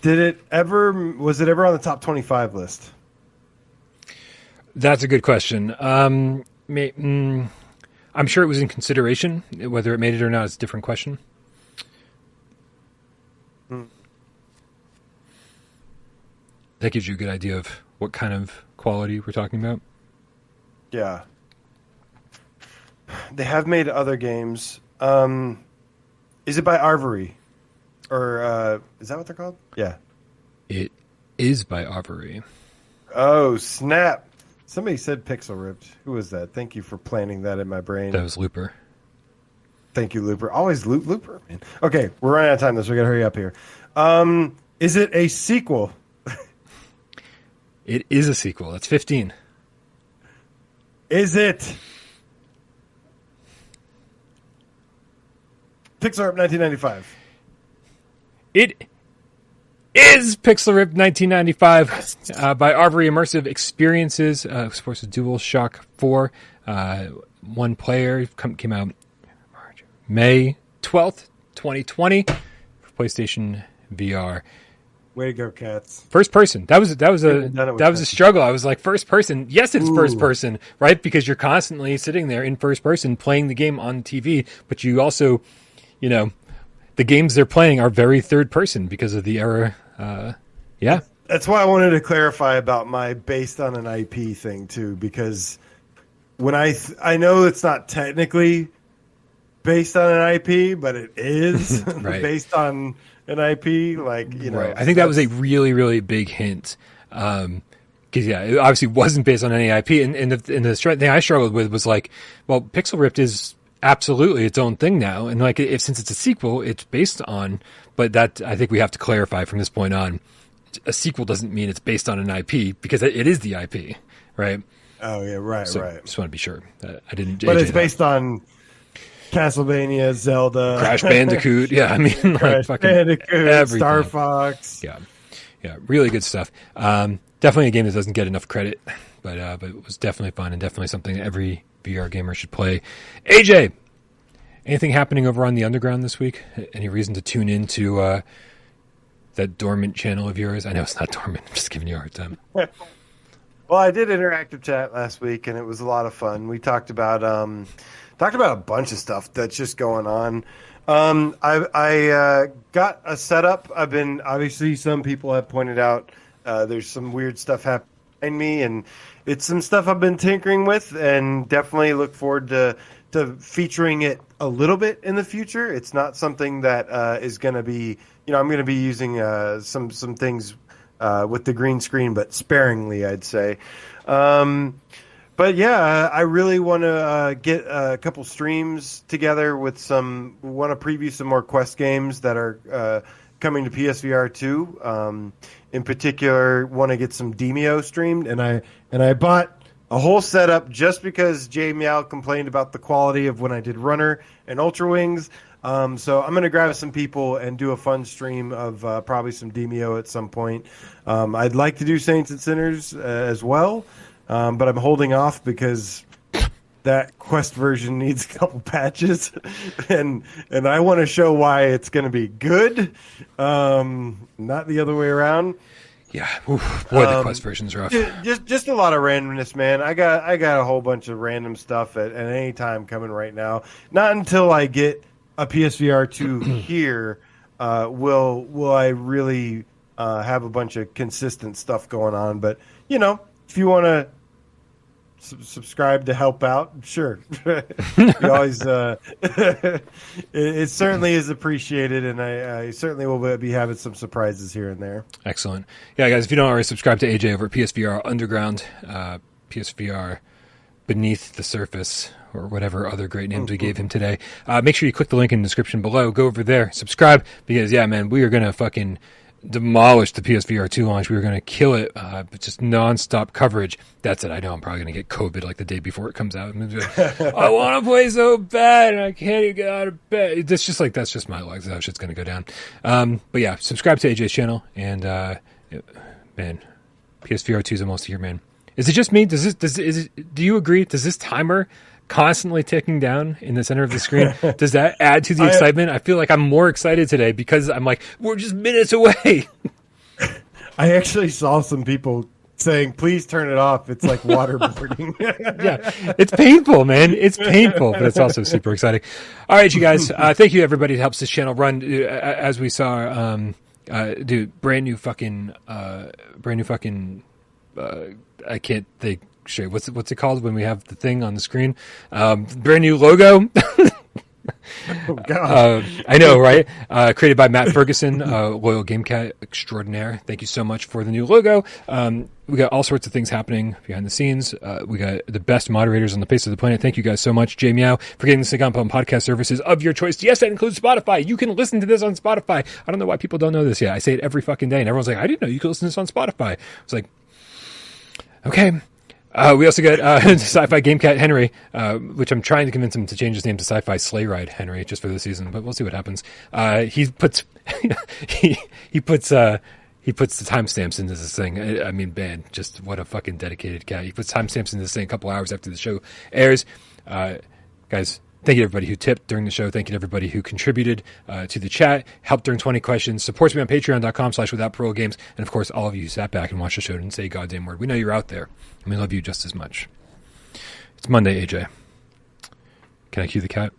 Did it ever? Was it ever on the top 25 list? That's a good question. I'm sure it was in consideration. Whether it made it or not is a different question. That gives you a good idea of what kind of quality we're talking about. Yeah. They have made other games. Is it by Arvore? Or is that what they're called? Yeah. It is by Arvore. Oh, snap. Somebody said Pixel Ripped. Who was that? Thank you for planting that in my brain. That was Looper. Thank you, Looper. Always Looper, man. Okay, we're running out of time, so we got to hurry up here. Is it a sequel? It is a sequel. That's 15. Is it? Pixel Ripped 1995. It is Pixel Ripped 1995 by Arvore Immersive Experiences. Supports DualShock 4. One player came out May 12th, 2020 for PlayStation VR. Way to go, cats! First person. That was a struggle. I was like, first person. Yes, it's first person, right? Because you're constantly sitting there in first person playing the game on TV, but you also, you know, the games they're playing are very third person because of the era. Yeah. That's why I wanted to clarify about my based on an IP thing too, because when I know it's not technically based on an IP, but it is based on an IP. Like, you know, I think that was a really, really big hint. Because it obviously wasn't based on any IP, and the thing I struggled with was like, well, Pixel Rift is absolutely its own thing now, and like, if since it's a sequel, it's based on. But that, I think we have to clarify from this point on, a sequel doesn't mean it's based on an IP, because it is the IP, right? Oh yeah, right, so right. Just want to be sure that I didn't. But it's based on Castlevania, Zelda, Crash Bandicoot. Yeah, I mean, like Crash fucking Bandicoot, everything. Star Fox. Yeah, yeah, really good stuff. Definitely a game that doesn't get enough credit, but it was definitely fun and definitely something every VR gamer should play. AJ, anything happening over on the underground this week? Any reason to tune into that dormant channel of yours? I know it's not dormant. I'm just giving you a hard time. Well, I did interactive chat last week, and it was a lot of fun. We talked about a bunch of stuff that's just going on. I got a setup. I've been, obviously, some people have pointed out, there's some weird stuff happening behind me, and it's some stuff I've been tinkering with, and definitely look forward to featuring it a little bit in the future. It's not something that is going to be, you know, I'm going to be using some things with the green screen, but sparingly, I'd say. But yeah, I really want to get a couple streams together with want to preview some more Quest games that are coming to PSVR 2. In particular, want to get some Demio streamed, and I bought a whole setup just because Jay Meow complained about the quality of when I did Runner and Ultra Wings. So I'm going to grab some people and do a fun stream of probably some Demio at some point. I'd like to do Saints and Sinners as well, but I'm holding off because that Quest version needs a couple patches, and I want to show why it's going to be good, not the other way around. Yeah, oof, boy, the Quest version's rough. Just a lot of randomness, man. I got a whole bunch of random stuff at any time coming right now. Not until I get a PSVR 2 here will I really have a bunch of consistent stuff going on. But you know, if you want to subscribe to help out, sure. You always it certainly is appreciated, and I certainly will be having some surprises here and there. Excellent. Yeah, guys, if you don't already subscribe to AJ over at PSVR Underground, PSVR Beneath the Surface, or whatever other great names we gave him today, make sure you click the link in the description below. Go over there, subscribe, because yeah, man, we are gonna fucking demolish the PSVR 2 launch. We were going to kill it, but just nonstop coverage. That's it. I know I'm probably going to get COVID like the day before it comes out. I'm like, I want to play so bad and I can't even get out of bed. It's just like, that's just my luck. That's how shit's going to go down. But yeah, subscribe to AJ's channel, and man, PSVR 2 is almost here, man. Is it just me? Do you agree? Does this timer constantly ticking down in the center of the screen, does that add to the excitement? I feel like I'm more excited today because I'm like, we're just minutes away. I actually saw some people saying, please turn it off. It's like waterboarding. Yeah, it's painful, man. It's painful, but it's also super exciting. All right, you guys. Thank you, everybody, who helps this channel run. As we saw, dude, brand new fucking, I can't think. Straight. What's it called when we have the thing on the screen? Brand new logo. Oh, God. I know, right? Created by Matt Ferguson, loyal GameCat extraordinaire. Thank you so much for the new logo. We got all sorts of things happening behind the scenes. We got the best moderators on the face of the planet. Thank you guys so much. Jay Meow for getting this thing up on podcast services of your choice. Yes, that includes Spotify. You can listen to this on Spotify. I don't know why people don't know this yet. I say it every fucking day, and everyone's like, I didn't know you could listen to this on Spotify. It's like, okay. We also got Sci-Fi Gamecat Henry, which I'm trying to convince him to change his name to Sci-Fi Sleigh Ride Henry just for the season, but we'll see what happens. He puts the timestamps into this thing. I mean, man, just what a fucking dedicated guy. He puts timestamps into this thing a couple hours after the show airs. Guys, thank you to everybody who tipped during the show. Thank you to everybody who contributed to the chat, helped during 20 questions, supports me on patreon.com/withoutparolegames. And, of course, all of you who sat back and watched the show and say a goddamn word. We know you're out there, and we love you just as much. It's Monday, AJ. Can I cue the cat?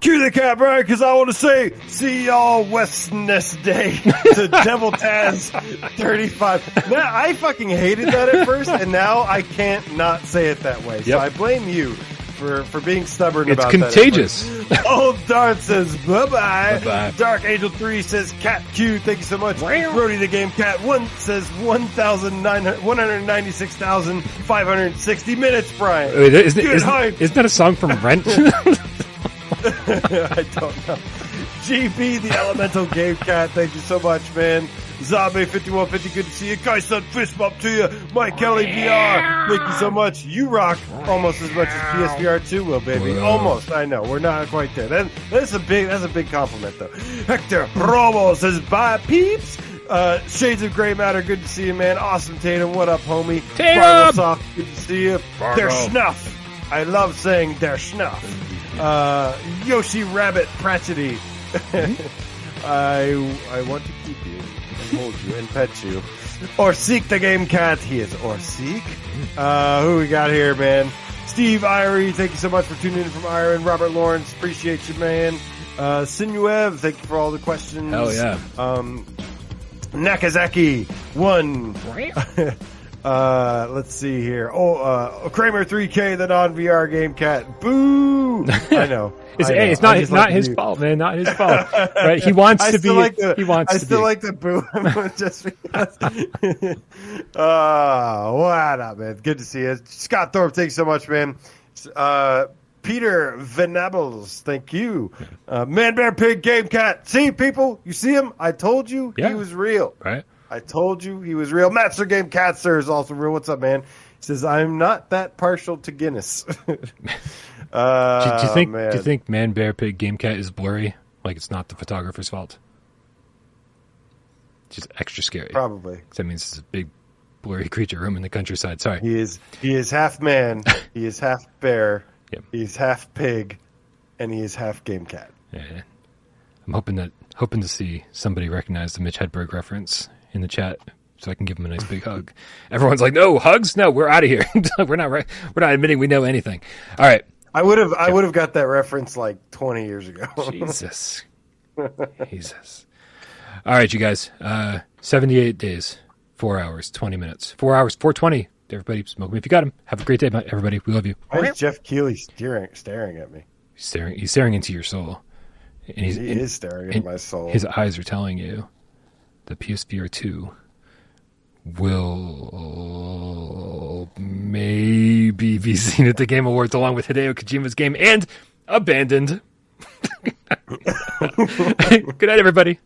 Cue the cap, right? Because I want to say, see y'all Westness Day to Devil Taz 35. Now, I fucking hated that at first, and now I can't not say it that way. Yep. So I blame you for being stubborn about that. It's contagious. Old Dart says, bye-bye. Bye-bye. Dark Angel 3 says, Cat Q, thank you so much. Brody the Game Cat 1 says, 196,560 minutes, Brian. Wait, isn't that a song from Rent? I don't know. GB, the Elemental Game Cat, thank you so much, man. Zombie5150, good to see you. Kaisan, fist bump to you. Mike Kelly VR, thank you so much. You rock almost as much as PSVR2 will, baby. Wow. Almost, I know. We're not quite there. That's a big compliment, though. Hector Promo says, bye, peeps. Shades of Grey Matter, good to see you, man. Awesome Tatum, what up, homie? Tatum! Soft, good to see you. Their Snuff. I love saying their Snuff. Yoshi Rabbit Pratchety. I want to keep you and hold you and pet you. Orseek the Game Cat. He is Orseek. Who we got here, man? Steve Irie, thank you so much for tuning in from Ireland. Robert Lawrence, appreciate you, man. Sinuev, thank you for all the questions. Hell yeah. Nakazaki, one. Let's see here. Kramer 3K, the non-VR Game Cat. Boo! I know. It's not his fault, man. Not his fault. Right? He wants to be. Like the boo. Just because. What up, man? Good to see you. Scott Thorpe, thanks so much, man. Peter Venables, thank you. Man, Bear, Pig, Game Cat. See, people? You see him? I told you he was real. Right. I told you he was real. Master Game Catster is also real. What's up, man? He says, I'm not that partial to Guinness. Do you think Man, Bear, Pig, Game Cat is blurry? Like it's not the photographer's fault? Just extra scary. Probably. Because that means it's a big blurry creature roaming the countryside. Sorry. He is half man. He is half bear. Yep. He is half pig. And he is half game cat. Yeah. I'm hoping to see somebody recognize the Mitch Hedberg reference in the chat, so I can give him a nice big hug. Everyone's like, "No hugs, no, we're out of here. We're not admitting we know anything." All right, I would have got that reference like 20 years ago. Jesus. All right, you guys, 78 days, 4 hours, 20 minutes, 4 hours, 420. Everybody, smoke them if you got them. Have a great day, everybody. We love you. Why is Jeff Keighley staring at me? He's staring into your soul, and he is staring into my soul. His eyes are telling you. The PSVR 2 will maybe be seen at the Game Awards along with Hideo Kojima's game and Abandoned. Good night, everybody.